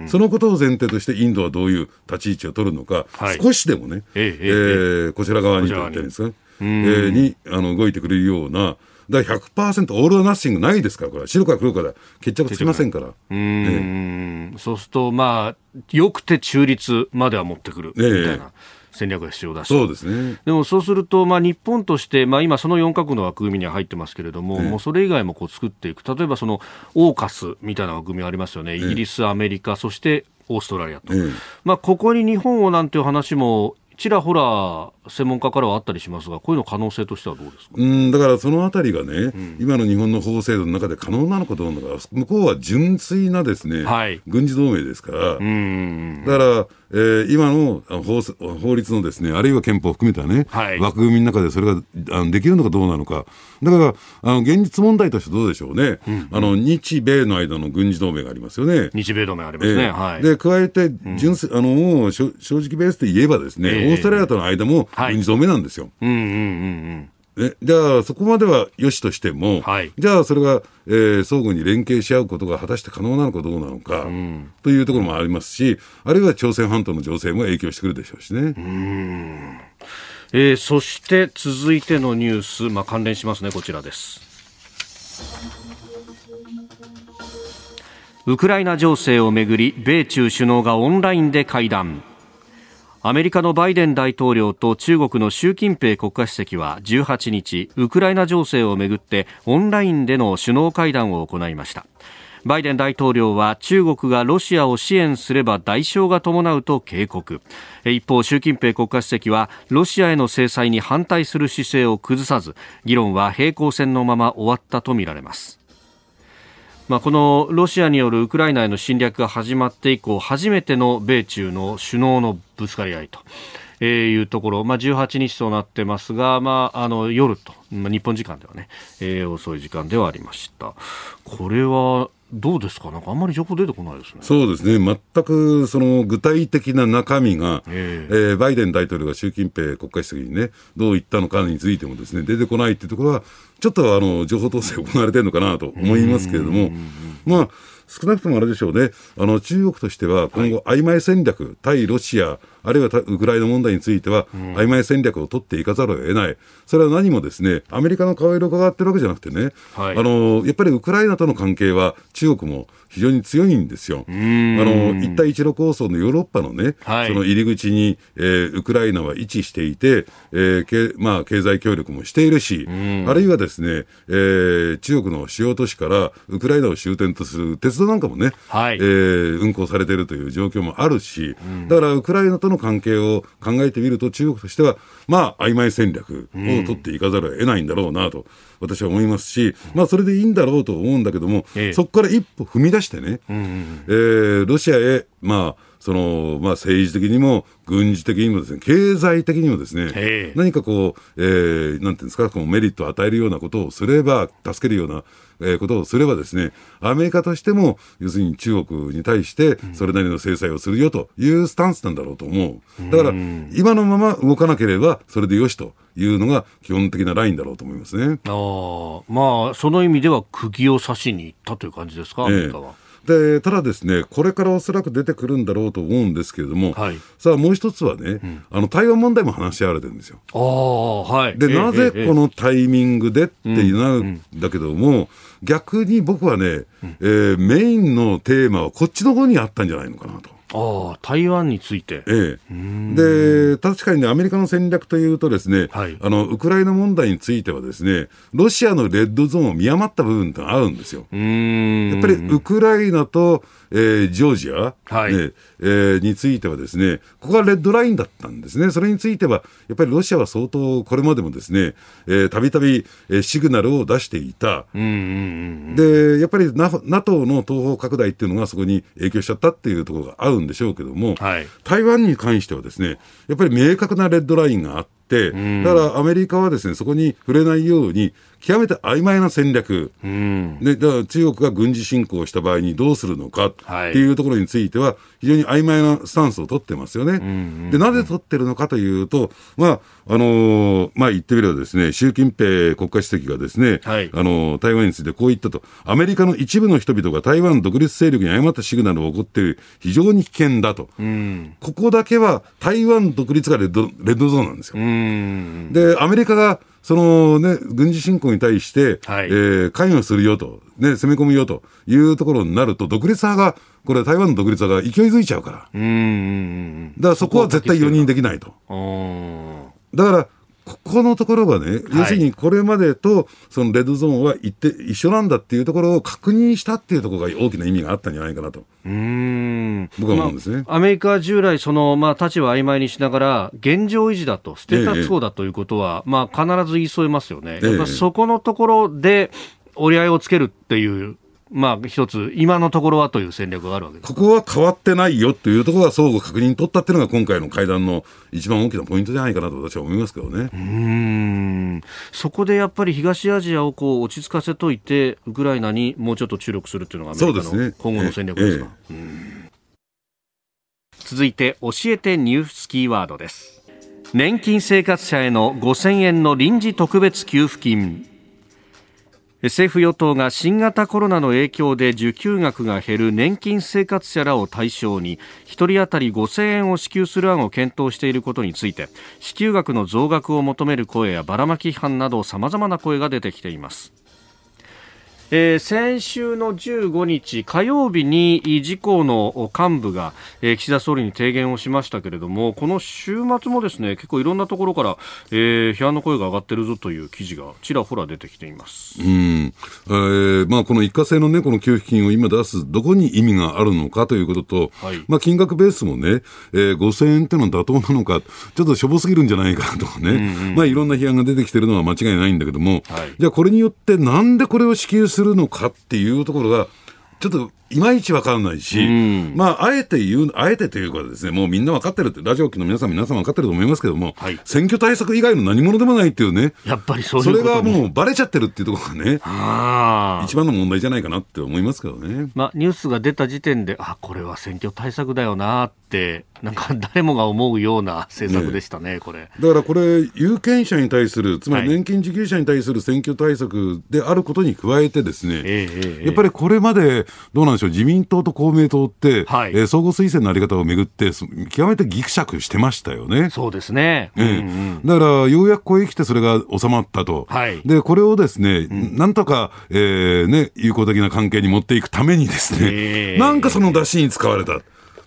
ん、そのことを前提としてインドはどういう立ち位置を取るのか、はい、少しでもね、えええええー、こちら側にと言ったんですか、えー、にあの動いてくれるような、だから ひゃくパーセント オールナッシングないですから、これは白か黒かで決着つきませんから。うーん、ええ、そうすると、まあ、よくて中立までは持ってくるみたいな、ええ、戦略が必要だし、そうですね。でもそうすると、まあ、日本として、まあ、今そのよんカ国の枠組みには入ってますけれども、ええ、もうそれ以外もこう作っていく、例えばそのオーカスみたいな枠組みありますよね、イギリス、ええ、アメリカ、そしてオーストラリアと、ええ、まあ、ここに日本をなんていう話もちらほら専門家からはあったりしますが、こういうの可能性としてはどうですか。うん、だからそのあたりがね、うん、今の日本の法制度の中で可能なのかどうなのか、向こうは純粋なですね、はい、軍事同盟ですから、うん、だから、えー、今の 法, 法律のですね、あるいは憲法を含めたね、はい、枠組みの中でそれができるのかどうなのか、だからあの現実問題としてどうでしょうね、うん、あの日米の間の軍事同盟がありますよね。日米同盟ありますね、えーはい、で加えて純粋、うん、あのもう正直ベースで言えばですね、えー、オーストラリアとの間も軍事同盟なんですよ。じゃあそこまではよしとしても、はい、じゃあそれが、えー、相互に連携し合うことが果たして可能なのかどうなのか、うん、というところもありますし、あるいは朝鮮半島の情勢も影響してくるでしょうしね。うーん、えー、そして続いてのニュース、まあ、関連しますね、こちらです。ウクライナ情勢をめぐり米中首脳がオンラインで会談。アメリカのバイデン大統領と中国の習近平国家主席はじゅうはちにち、ウクライナ情勢をめぐってオンラインでの首脳会談を行いました。バイデン大統領は中国がロシアを支援すれば代償が伴うと警告。一方、習近平国家主席はロシアへの制裁に反対する姿勢を崩さず、議論は平行線のまま終わったとみられます。まあ、このロシアによるウクライナへの侵略が始まって以降初めての米中の首脳のぶつかり合いというところ、まあ、じゅうはちにちとなってますが、まあ、あの夜と、まあ、日本時間ではね、えー、遅い時間ではありました。これはどうですか、なんかあんまり情報出てこないですね。そうですね、全くその具体的な中身が、えーえー、バイデン大統領が習近平国家主席にね、どう言ったのかについてもですね、出てこないっていうところはちょっとあの情報統制が行われてるのかなと思いますけれども、まあ少なくともあれでしょうね、あの中国としては今後曖昧戦略、はい、対ロシアあるいはウクライナ問題については曖昧戦略を取っていかざるを得ない。それは何もですね、アメリカの顔色を伺ってるわけじゃなくてね、はい、あのやっぱりウクライナとの関係は中国も非常に強いんですよ。あの一帯一路構想のヨーロッパのね、はい、その入り口に、えー、ウクライナは位置していて、えーけまあ、経済協力もしているし、あるいはですね、えー、中国の主要都市からウクライナを終点とする鉄道なんかもね、はい、えー、運行されているという状況もあるし、だからウクライナととの関係を考えてみると、中国としてはまあ曖昧戦略を取っていかざるを得ないんだろうなと私は思いますし、まあそれでいいんだろうと思うんだけども、そこから一歩踏み出してね、えーロシアへまあそのまあ、政治的にも軍事的にもですね、経済的にもですね、何かこう、えー、なんていうんですか、こうメリットを与えるようなことをすれば、助けるような、えー、ことをすればですね、アメリカとしても要するに中国に対してそれなりの制裁をするよというスタンスなんだろうと思う。だから今のまま動かなければそれでよしというのが基本的なラインだろうと思いますね。あ、まあ、その意味では釘を刺しに行ったという感じですか、アメリカは。えーでただですね、これからおそらく出てくるんだろうと思うんですけれども、はい、さあもう一つはね、うん、あの台湾問題も話し合われてるんですよ。あ、はい、で、えー、なぜこのタイミングでってなるんだけども、うんうん、逆に僕はね、えー、メインのテーマはこっちの方にあったんじゃないのかなと。あ、台湾について、ええ、で確かに、ね、アメリカの戦略というとですね、はい、あのウクライナ問題についてはですね、ロシアのレッドゾーンを見余った部分ってのがあるんですよ。うーん、やっぱりウクライナと、えー、ジョージア、はい、ねえー、についてはですね、ここがレッドラインだったんですね。それについてはやっぱりロシアは相当これまでもですね、たびたびシグナルを出していた。うーん、でやっぱり NATO の東方拡大っていうのがそこに影響しちゃったっていうところがあるんでしょうけども、はい、台湾に関してはですね、やっぱり明確なレッドラインがあって、だからアメリカはですね、そこに触れないように極めて曖昧な戦略、うん、でだから中国が軍事侵攻した場合にどうするのかっていうところについては非常に曖昧なスタンスを取ってますよね、うんうんうん、でなぜ取ってるのかというと、まああのーまあ、言ってみればですね、習近平国家主席がですね、はい、あのー、台湾についてこう言ったと。アメリカの一部の人々が台湾独立勢力に誤ったシグナルを起こっている、非常に危険だと、うん、ここだけは台湾独立がレッド、レッドゾーンなんですよ、うん、でアメリカがそのね、軍事侵攻に対して、はい、えー、関与するよと、ね、攻め込むよというところになると、独立派が、これは台湾の独立派が勢いづいちゃうから、うーん、だからそこは絶対容認できないと。だからここのところがね、要するにこれまでとそのレッドゾーンはって一緒なんだっていうところを確認したっていうところが大きな意味があったんじゃないかなと、うーん、僕は思うんですね。まあ、アメリカは従来その、まあ、立場を曖昧にしながら現状維持だと、ステータスコだということは、ええ、まあ、必ず言い添えますよね。ええ、そこのところで折り合いをつけるっていう、まあ、一つ今のところはという戦略があるわけです。ここは変わってないよというところが相互確認取ったっていうのが今回の会談の一番大きなポイントじゃないかなと私は思いますけどね。うーん、そこでやっぱり東アジアをこう落ち着かせといてウクライナにもうちょっと注力するっていうのがアメリカの今後の戦略ですか。そうですね。ええ、うん、続いて教えてニュースキーワードです。年金生活者へのごせんえんの臨時特別給付金。政府与党が新型コロナの影響で受給額が減る年金生活者らを対象にひとり当たりごせんえんを支給する案を検討していることについて、支給額の増額を求める声やばらまき批判など様々な声が出てきています。えー、先週のじゅうごにち火曜日に自公の幹部が、えー、岸田総理に提言をしましたけれども、この週末もですね、結構いろんなところから、えー、批判の声が上がってるぞという記事がちらほら出てきています。うん、えーまあ、この一過性の、ね、この給付金を今出すどこに意味があるのかということと、はい、まあ、金額ベースもね、えー、ごせんえんってのは妥当なのか、ちょっとしょぼすぎるんじゃないかとかね、うんうん、まあ、いろんな批判が出てきてるのは間違いないんだけども、はい、じゃあこれによってなんでこれを支給するするのかっていうところがちょっといまいち分からないし、うん、まあ、あえて言う、あえてというかですね、もうみんな分かってるって、ラジオ機の皆さん皆さん分かってると思いますけども、はい、選挙対策以外の何者でもないっていうね、やっぱりそういうこと、ね、それがもうバレちゃってるっていうところがね、あ、一番の問題じゃないかなって思いますけどね。まあ、ニュースが出た時点で、あ、これは選挙対策だよなってなんか誰もが思うような政策でした ね, ねこれだからこれ有権者に対する、つまり年金受給者に対する選挙対策であることに加えてですね、はい、やっぱりこれまでどうなんでしょう、自民党と公明党って、はい、えー、総合推薦のあり方をめぐって極めてギクシャクしてましたよね。そうですね、うんうん、えー、だからようやくここへ来てそれが収まったと、はい、でこれをですね、うん、なんとか、えーね、友好的な関係に持っていくためにですね、えー、なんかその出しに使われた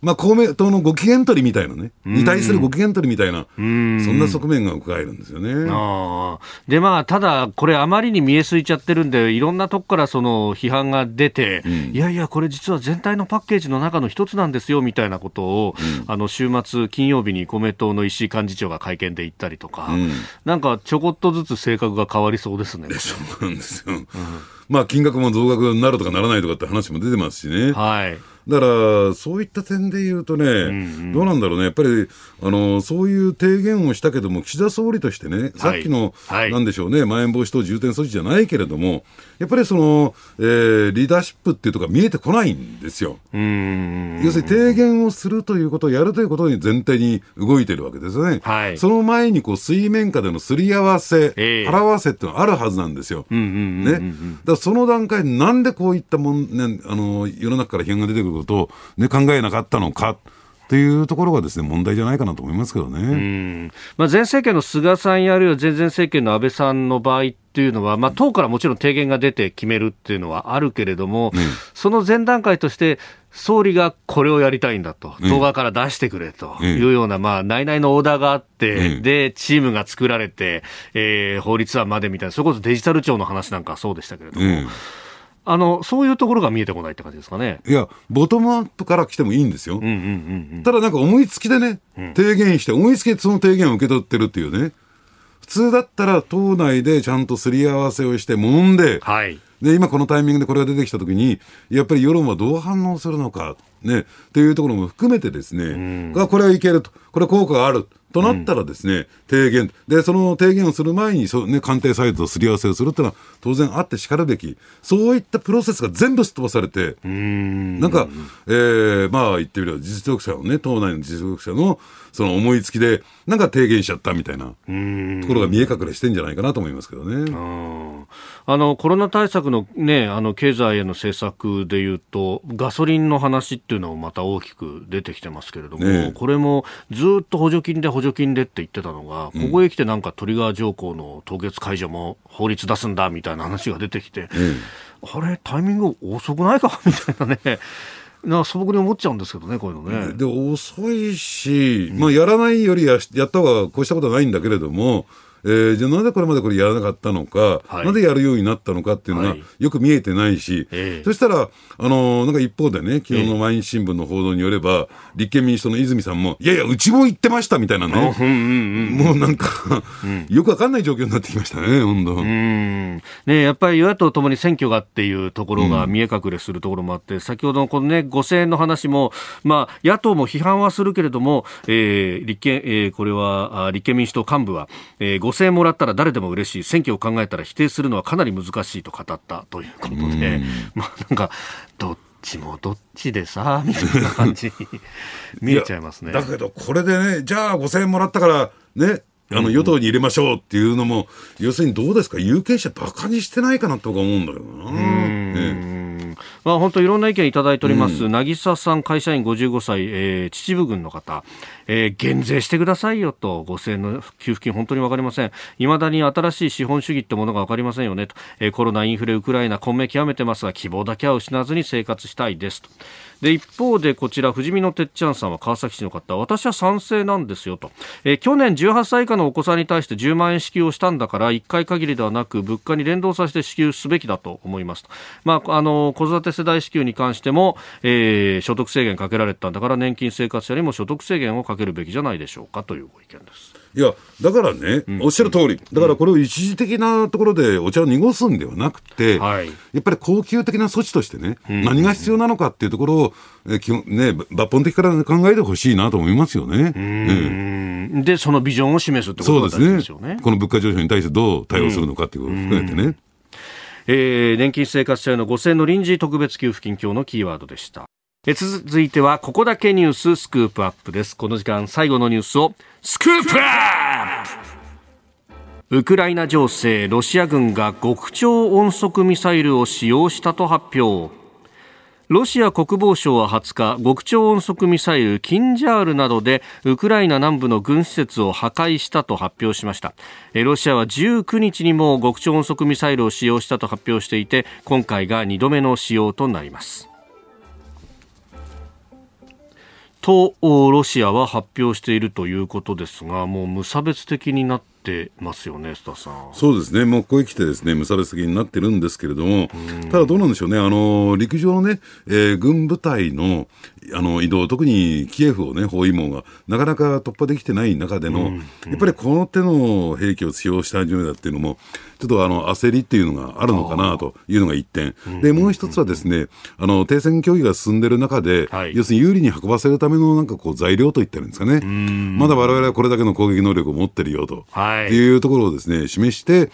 まあ、公明党のご機嫌取りみたいなね、に対するご機嫌取りみたいな、そんな側面がうかがえるんですよね。あで、まあ、ただ、これ、あまりに見えすいちゃってるんで、いろんなとこからその批判が出て、うん、いやいや、これ、実は全体のパッケージの中の一つなんですよみたいなことを、うん、あの週末、金曜日に公明党の石井幹事長が会見で言ったりとか、うん、なんかちょこっとずつ性格が変わりそうですね。そうなんですよ。うん、まあ、金額も増額になるとかならないとかって話も出てますしね。はい、だからそういった点で言うとね、うんうん、どうなんだろうね、やっぱりあのそういう提言をしたけども、岸田総理としてね、はい、さっきの、はい、なんでしょうね、まん延防止等重点措置じゃないけれども、やっぱりその、えー、リーダーシップっていうところが見えてこないんですよ。うん、要するに提言をするということをやるということに前提に動いてるわけですよね。はい、その前にこう水面下でのすり合わせ、えー、腹合わせってのがあるはずなんですよ。その段階でなんでこういったもん、ね、あの世の中から批判が出てくることを、ね、考えなかったのかというところがですね、問題じゃないかなと思いますけどね。うん、まあ、前政権の菅さんやあるいは前々政権の安倍さんの場合っていうのは、まあ、党からもちろん提言が出て決めるっていうのはあるけれども、うん、その前段階として総理がこれをやりたいんだと、動画から出してくれというような、まあ、内々のオーダーがあって、で、チームが作られて、えー、法律案までみたいな、それこそデジタル庁の話なんかそうでしたけれども、うん、あのそういうところが見えてこないって感じですかね。いや、ボトムアップから来てもいいんですよ。うんうんうんうん、ただなんか思いつきでね、提言して、思いつきでその提言を受け取ってるっていうね、普通だったら党内でちゃんとすり合わせをして揉んで、はい、で今このタイミングでこれが出てきたときにやっぱり世論はどう反応するのかねっていうところも含めてですね、うん、これはいけると、これは効果があるとなったらですね、うん、提言でその提言をする前にそ、ね、官邸サイドとすり合わせをするってのは当然あってしかるべき、そういったプロセスが全部すっ飛ばされて、うーん、なんか、えー、まあ言ってみれば実力者のね、党内の実力者のその思いつきでなんか提言しちゃったみたいなところが見え隠れしてんじゃないかなと思いますけどね。ああのコロナ対策のね、あの経済への政策でいうとガソリンの話っていうのもまた大きく出てきてますけれども、ね、これもずっと補助金で補助金でって言ってたのが、ここへ来てなんかトリガー条項の凍結解除も法律出すんだみたいな話が出てきて、うん、あれタイミング遅くないかみたいなね、なんか素朴に思っちゃうんですけどね、こういうのね。で遅いし、まあ、やらないより や, やった方がこうしたことはないんだけれども、えー、じゃあなぜこれまでこれやらなかったのか、はい、なぜやるようになったのかっていうのがよく見えてないし、はい、そしたら、あのー、なんか一方でね、昨日の毎日新聞の報道によれば、立憲民主党の泉さんもいやいやうちも言ってましたみたいなね、うんうんうん、もうなんかよくわかんない状況になってきましたね、本当。うん、ね、やっぱり与野党ともに選挙がっていうところが見え隠れするところもあって、うん、先ほどのこのねごせんえんの話も、まあ、野党も批判はするけれども、えー立憲えー、これは立憲民主党幹部は、えーごせんえんもらったら誰でも嬉しい、選挙を考えたら否定するのはかなり難しいと語ったということで、まあ、なんかどっちもどっちでさみたいな感じに見えちゃいますね。だけどこれでね、じゃあごせんえんもらったからね、あの与党に入れましょうっていうのも、うん、要するにどうですか、有権者バカにしてないかなとか思うんだけどな。うん、ね、まあ、本当いろんな意見いただいております、うん、渚さん会社員ごじゅうごさい、えー、秩父郡の方、えー、減税してくださいよと、ごせんえんの給付金本当に分かりません、いまだに新しい資本主義ってものが分かりませんよねと、えー、コロナインフレウクライナ混迷極めてますが希望だけは失わずに生活したいですと。で一方でこちら富士見のてっちゃんさんは川崎市の方、私は賛成なんですよと、えー、去年じゅうはっさい以下のお子さんに対してじゅうまんえん支給をしたんだからいっかい限りではなく物価に連動させて支給すべきだと思いますと、まあ、あの子育て世代支給に関しても、えー、所得制限かけられたんだから年金生活者にも所得制限をかけるべきじゃないでしょうかというご意見です。いやだからね、うん、おっしゃる通り、だからこれを一時的なところでお茶を濁すんではなくて、うん、やっぱり恒久的な措置としてね、うん、何が必要なのかっていうところを、え基本ね、抜本的から考えてほしいなと思いますよね。うん、うん、でそのビジョンを示すってことが大事ですよね。そうですね、この物価上昇に対してどう対応するのかっていうことを含めてね、うんうん、えー、年金生活者へのごせんえんの臨時特別給付金、今日のキーワードでした。え続いてはここだけニューススクープアップです。この時間最後のニュースをスクープアップ。ウクライナ情勢、ロシア軍が極超音速ミサイルを使用したと発表。ロシア国防省ははつか、極超音速ミサイルキンジャールなどでウクライナ南部の軍施設を破壊したと発表しました。ロシアはじゅうくにちにも極超音速ミサイルを使用したと発表していて、今回がにどめの使用となります。とロシアは発表しているということですが、もう無差別的になってますよね、須田さん。そうですね、もうここへ来てですね無差別的になってるんですけれども、ただどうなんでしょうね、あの陸上のね、えー、軍部隊のあの移動、特にキエフをね包囲網がなかなか突破できてない中での、うんうん、やっぱりこの手の兵器を使用したんじゃないだっていうのもちょっとあの焦りっていうのがあるのかなというのが一点で、もう一つはですね、あの停戦協議が進んでる中で、はい、要するに有利に運ばせるためのなんかこう材料といったらいいんですかね、まだ我々はこれだけの攻撃能力を持ってるよと、はい、っていうところをですね示して、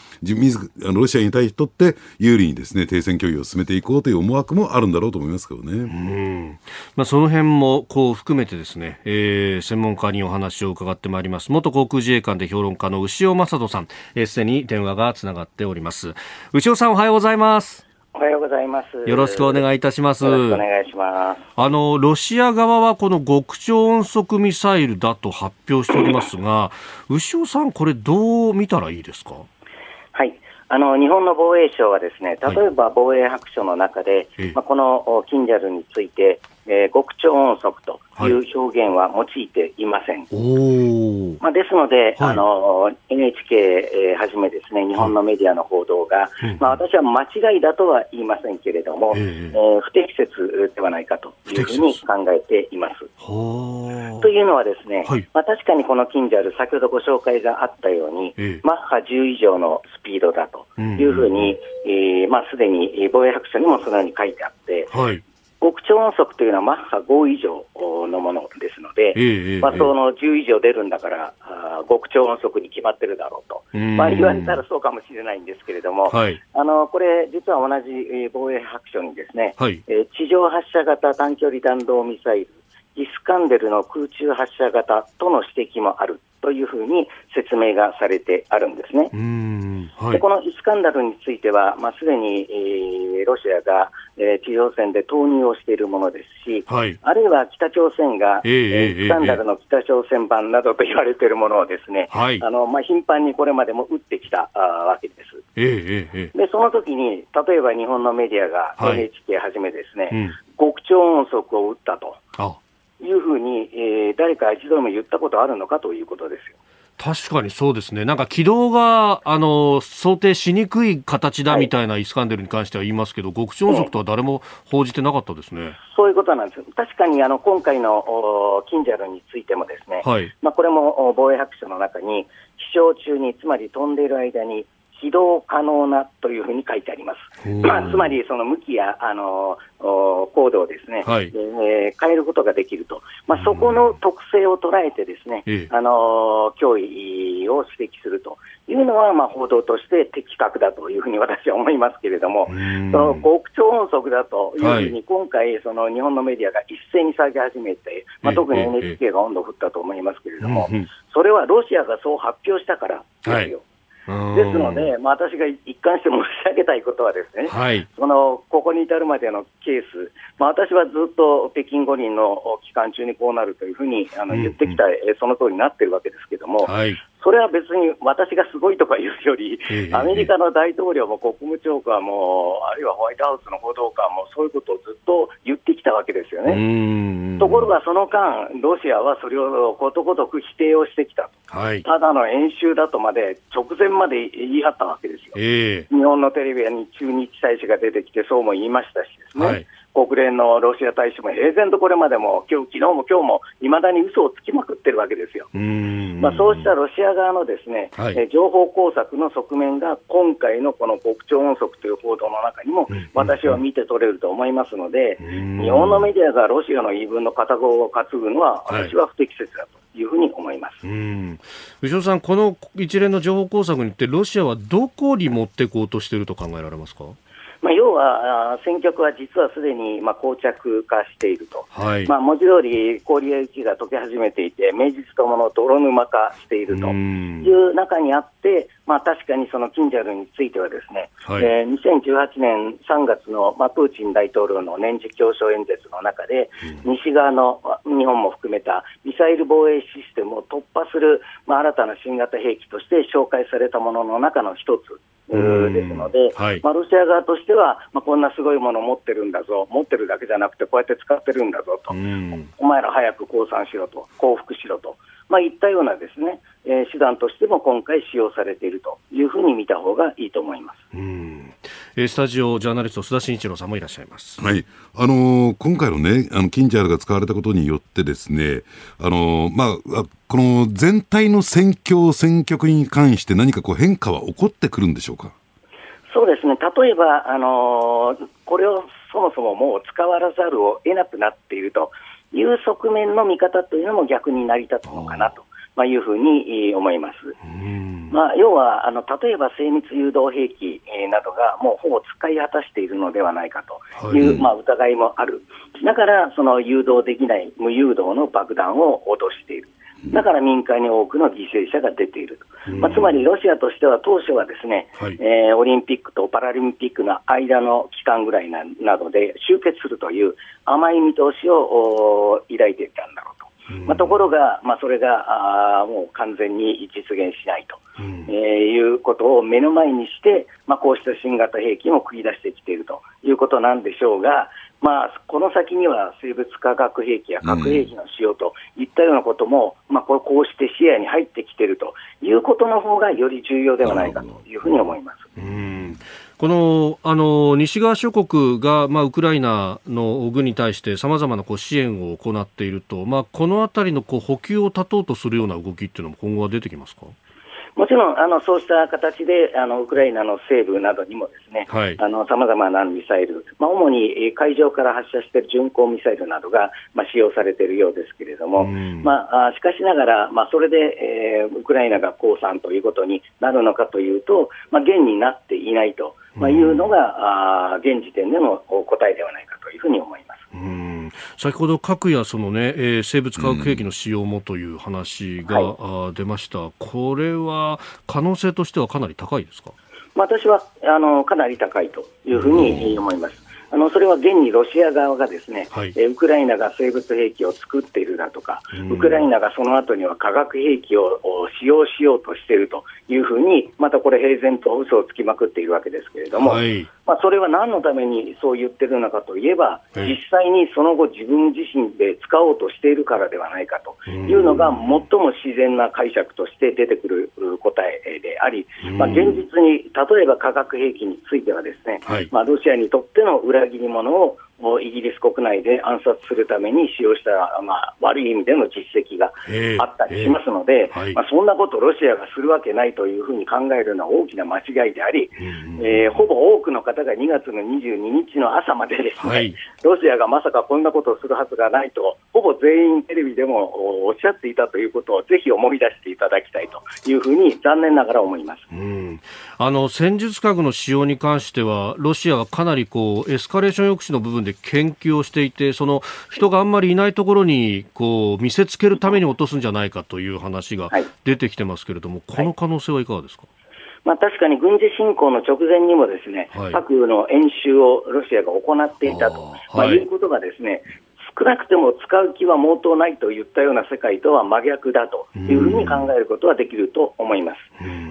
ロシアに対してとって有利にですね停戦協議を進めていこうという思惑もあるんだろうと思いますけどね。うん、まあ、その辺もこう含めてですね、えー、専門家にお話を伺ってまいります。元航空自衛官で評論家の牛尾正人さん、えー、すでに電話がつながっております。牛尾さん、おはようございます。おはようございます。よろしくお願いいたします。よろしくお願いします。あのロシア側はこの極超音速ミサイルだと発表しておりますが、牛尾さん、これどう見たらいいですか？はい、あの日本の防衛省はですね、例えば防衛白書の中で、はい、まあ、このキンジャルについて、えー、極超音速という表現は用いていません。はい、おまあ、ですので、はい、あの エヌエイチケー はじめですね日本のメディアの報道が、はい、まあ、私は間違いだとは言いませんけれども、えーえー、不適切ではないかというふうに考えています。というのはですね、はい、まあ、確かにこのキンジャル、先ほどご紹介があったように、えー、マッハじゅう以上のスピードだというふうに、うん、えーまあ、すでに防衛白書にもそのように書いてあって、はい、極超音速というのはマッハご以上のものですので、ええ、まあ、そのじゅう以上出るんだから極超音速に決まってるだろうと、まあ、言われたらそうかもしれないんですけれども、はい、あのこれ実は同じ防衛白書にですね、はい、え地上発射型短距離弾道ミサイルイスカンデルの空中発射型との指摘もあるというふうに説明がされてあるんですね。うーん、はい、でこのイスカンダルについては、まあ、すでに、えー、ロシアが、えー、地上戦で投入をしているものですし、はい、あるいは北朝鮮が、えーえー、イスカンダルの北朝鮮版などと言われているものをですね、はい、あのまあ、頻繁にこれまでも撃ってきたわけです。えーえー、でその時に例えば日本のメディアが、はい、エヌエイチケー はじめですね、うん、極超音速を撃ったとあいうふうに、えー、誰か一度も言ったことあるのかということですよ。確かにそうですね。なんか軌道があの想定しにくい形だみたいな、はい、イスカンデルに関しては言いますけど、極超音速とは誰も報じてなかったですね。うん、そういうことなんですよ。確かにあの今回のキンジャルについてもですね、はい、まあ、これも防衛白書の中に飛翔中に、つまり飛んでいる間に軌道可能なというふうに書いてあります。まあ、つまりその向きやあの高度をですね、はい、えー、変えることができると、まあ、そこの特性を捉えてですね、あの脅威を指摘するというのは、まあ、報道として的確だというふうに私は思いますけれども、その極超音速だというふうに今回その日本のメディアが一斉に騒ぎ始めて、はい、まあ、特に エヌエイチケー が温度を振ったと思いますけれども、それはロシアがそう発表したからですよ。はい、ですので、まあ、私が一貫して申し上げたいことはですね、はい、そのここに至るまでのケース、まあ、私はずっと北京五輪の期間中にこうなるというふうにあの言ってきた、うんうん、その通りになっているわけですけども、はい、それは別に私がすごいとか言うより、アメリカの大統領も国務長官も、あるいはホワイトハウスの報道官も、そういうことをずっと言ってきたわけですよね。うーん、ところがその間、ロシアはそれをことごとく否定をしてきた、はい、ただの演習だとまで直前まで言い張ったわけですよ。えー、日本のテレビに駐日大使が出てきてそうも言いましたしですね、はい、国連のロシア大使も平然とこれまでも今日、昨日も今日もいまだに嘘をつきまくってるわけですよ。うーん、まあ、そうしたロシア側のですね、はい、え情報工作の側面が今回のこの極超音速という報道の中にも私は見て取れると思いますので、日本のメディアがロシアの言い分の片言を担ぐのは私は不適切だというふうに思います。はい、牛尾さん、この一連の情報工作によってロシアはどこに持っていこうとしていると考えられますか？まあ、要は戦局は実はすでにまあ膠着化していると、はい、まあ、文字通り氷や雪が溶け始めていて、名実ともの泥沼化しているという中にあって、まあ、確かにそのキンジャルについてはですね、はい、えー、にせんじゅうはちねんさんがつのまあプーチン大統領の年次教書演説の中で、西側の日本も含めたミサイル防衛システムを突破するまあ新たな新型兵器として紹介されたものの中の一つですので、はいまあ、ロシア側としては、まあ、こんなすごいものを持ってるんだぞ、持ってるだけじゃなくてこうやって使ってるんだぞと、うん、お前ら早く降参しろと、降伏しろと、まあ、いったようなですね、えー、手段としても今回使用されているというふうに見た方がいいと思います。うん、えー、スタジオジャーナリスト須田慎一郎さんもいらっしゃいます。はい、あのー、今回のねあのキンジャールが使われたことによってですね、あのー、まあこの全体の戦況戦局に関して何かこう変化は起こってくるんでしょうか。そうですね、例えば、あのー、これをそもそももう使わざるを得なくなっているという側面の見方というのも逆に成り立つのかなと、まあ、いうふうに思います。うん、まあ、要はあの例えば精密誘導兵器などがもうほぼ使い果たしているのではないかという、はいまあ、疑いもある。だからその誘導できない無誘導の爆弾を脅している。だから民間に多くの犠牲者が出ていると、まあ、つまりロシアとしては当初はですね、はいえー、オリンピックとパラリンピックの間の期間ぐらい な, などで集結するという甘い見通しを抱いていたんだろうと、まあ、ところが、まあ、それがあもう完全に実現しないと、うんえー、いうことを目の前にして、まあ、こうした新型兵器も繰り出してきているということなんでしょうが、まあ、この先には生物化学兵器や核兵器の使用といったようなことも、うんまあ、こうして視野に入ってきているということの方がより重要ではないかというふうに思います。うん、この、あの西側諸国が、まあ、ウクライナの軍に対してさまざまなこう支援を行っていると、まあ、このあたりのこう補給を断とうとするような動きっていうのも今後は出てきますか。もちろんあのそうした形であのウクライナの西部などにもですね、はい、あの様々なミサイル、まあ、主に海上から発射している巡航ミサイルなどが、まあ、使用されているようですけれども、まあ、しかしながら、まあ、それで、えー、ウクライナが降参ということになるのかというと、まあ、現になっていないと、まあ、いうのがあ現時点での答えではないかというふうに思います。うん先ほど核やその、ねえー、生物化学兵器の使用もという話が、うんはい、出ました。これは可能性としてはかなり高いですか。私はあのかなり高いというふうに思います。あのそれは現にロシア側がですね、はい、えウクライナが生物兵器を作っているだとか、うん、ウクライナがその後には化学兵器を使用しようとしているというふうにまたこれ平然と嘘をつきまくっているわけですけれども、はいまあ、それは何のためにそう言っているのかといえば、はい、実際にその後自分自身で使おうとしているからではないかというのが最も自然な解釈として出てくる答えであり、うんまあ、現実に例えば化学兵器についてはですね、はいまあ、ロシアにとっての裏裏切り者をイギリス国内で暗殺するために使用した、まあ、悪い意味での実績があったりしますので、えーえーはいまあ、そんなことをロシアがするわけないというふうに考えるのは大きな間違いであり、えー、ほぼ多くの方がにがつのにじゅうににちの朝までですね、はい、ロシアがまさかこんなことをするはずがないとほぼ全員テレビでもおっしゃっていたということをぜひ思い出していただきたいというふうに残念ながら思います。うんあの戦術核の使用に関してはロシアはかなりこうエスカレーション抑止の部分で研究をしていて、その人があんまりいないところにこう見せつけるために落とすんじゃないかという話が出てきてますけれども、はい、この可能性はいかがですか。まあ、確かに軍事侵攻の直前にもですね、はい、核の演習をロシアが行っていたと、まあ、いうことがですね、はい少なくても使う気は毛頭ないといったような世界とは真逆だというふうに考えることはできると思います。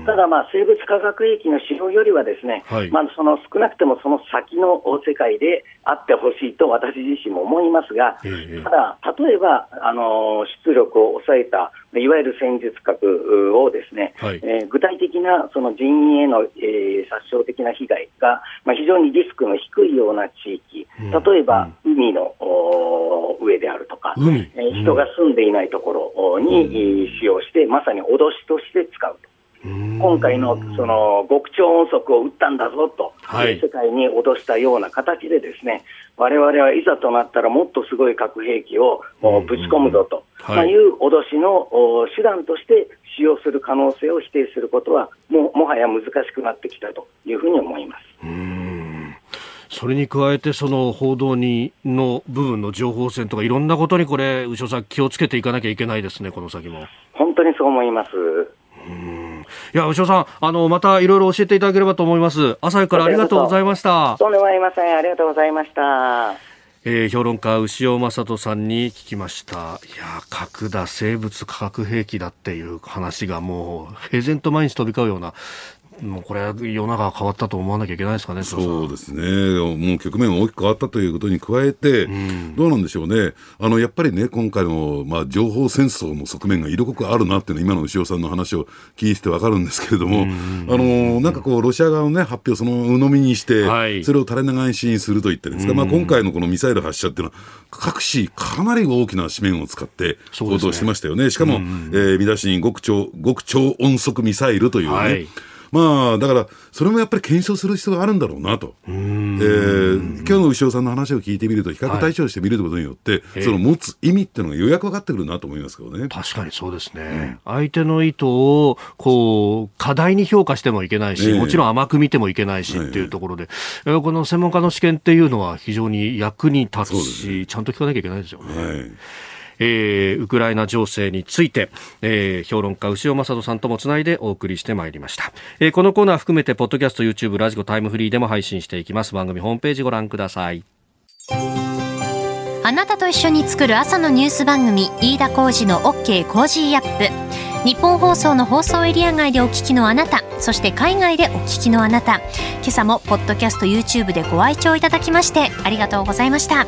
ただまあ生物化学兵器の使用よりはですね、はいまあ、その少なくてもその先の世界であってほしいと私自身も思いますが、ただ例えばあの出力を抑えたいわゆる戦術核をですね、はいえー、具体的なその人員への、えー、殺傷的な被害が、まあ、非常にリスクの低いような地域、例えば海の上であるとか、うんえー、人が住んでいないところに使用して、うん、まさに脅しとして使うと。今回 の, その極超音速を撃ったんだぞと、はい、世界に脅したような形でですね、我々はいざとなったらもっとすごい核兵器をぶち込むぞと、はいまあ、いう脅しの手段として使用する可能性を否定することは も, もはや難しくなってきたというふうに思います。うーんそれに加えてその報道にの部分の情報戦とかいろんなことにこれ牛尾さん気をつけていかなきゃいけないですね、この先も。本当にそう思います。うんいや牛尾さんあのまたいろいろ教えていただければと思います。朝早くからありがとうございました。とんでもありません。ありがとうございました。えー、評論家牛尾正人さんに聞きました。いや核だ生物化学兵器だっていう話がもう平然と毎日飛び交うようなもうこれは世の中が変わったと思わなきゃいけないですかね。そうですね。もう局面が大きく変わったということに加えて、うん、どうなんでしょうね。あのやっぱりね、今回の、まあ、情報戦争の側面が色濃くあるなっていうのは今の牛尾さんの話を聞いて分かるんですけれども、うんうんうん、あのなんかこうロシア側の、ね、発表をその鵜呑みにして、はい、それを垂れ流しにするといったんですか、うんうんまあ、今回のこのミサイル発射っていうのは各紙かなり大きな紙面を使って報道してましたよね。しかも、うんうんえー、見出しに極超、極超音速ミサイルというね、はいまあ、だからそれもやっぱり検証する必要があるんだろうなとう、えー、今日の牛尾さんの話を聞いてみると比較対象してみるということによって、はい、その持つ意味っていうのがようやく分かってくるなと思いますけどね。確かにそうですね、うん、相手の意図をこう過大に評価してもいけないし、えー、もちろん甘く見てもいけないしっていうところで、えー、この専門家の試験っていうのは非常に役に立つし、ね、ちゃんと聞かなきゃいけないですよね、はいえー、ウクライナ情勢について、えー、評論家牛尾正人さんともつないでお送りしてまいりました、えー、このコーナー含めてポッドキャスト YouTube ラジコタイムフリーでも配信していきます。番組ホームページご覧ください。あなたと一緒に作る朝のニュース番組飯田浩司の OK コージーアップ。日本放送の放送エリア外でお聞きのあなた、そして海外でお聞きのあなた、今朝もポッドキャスト YouTube でご愛聴いただきましてありがとうございました。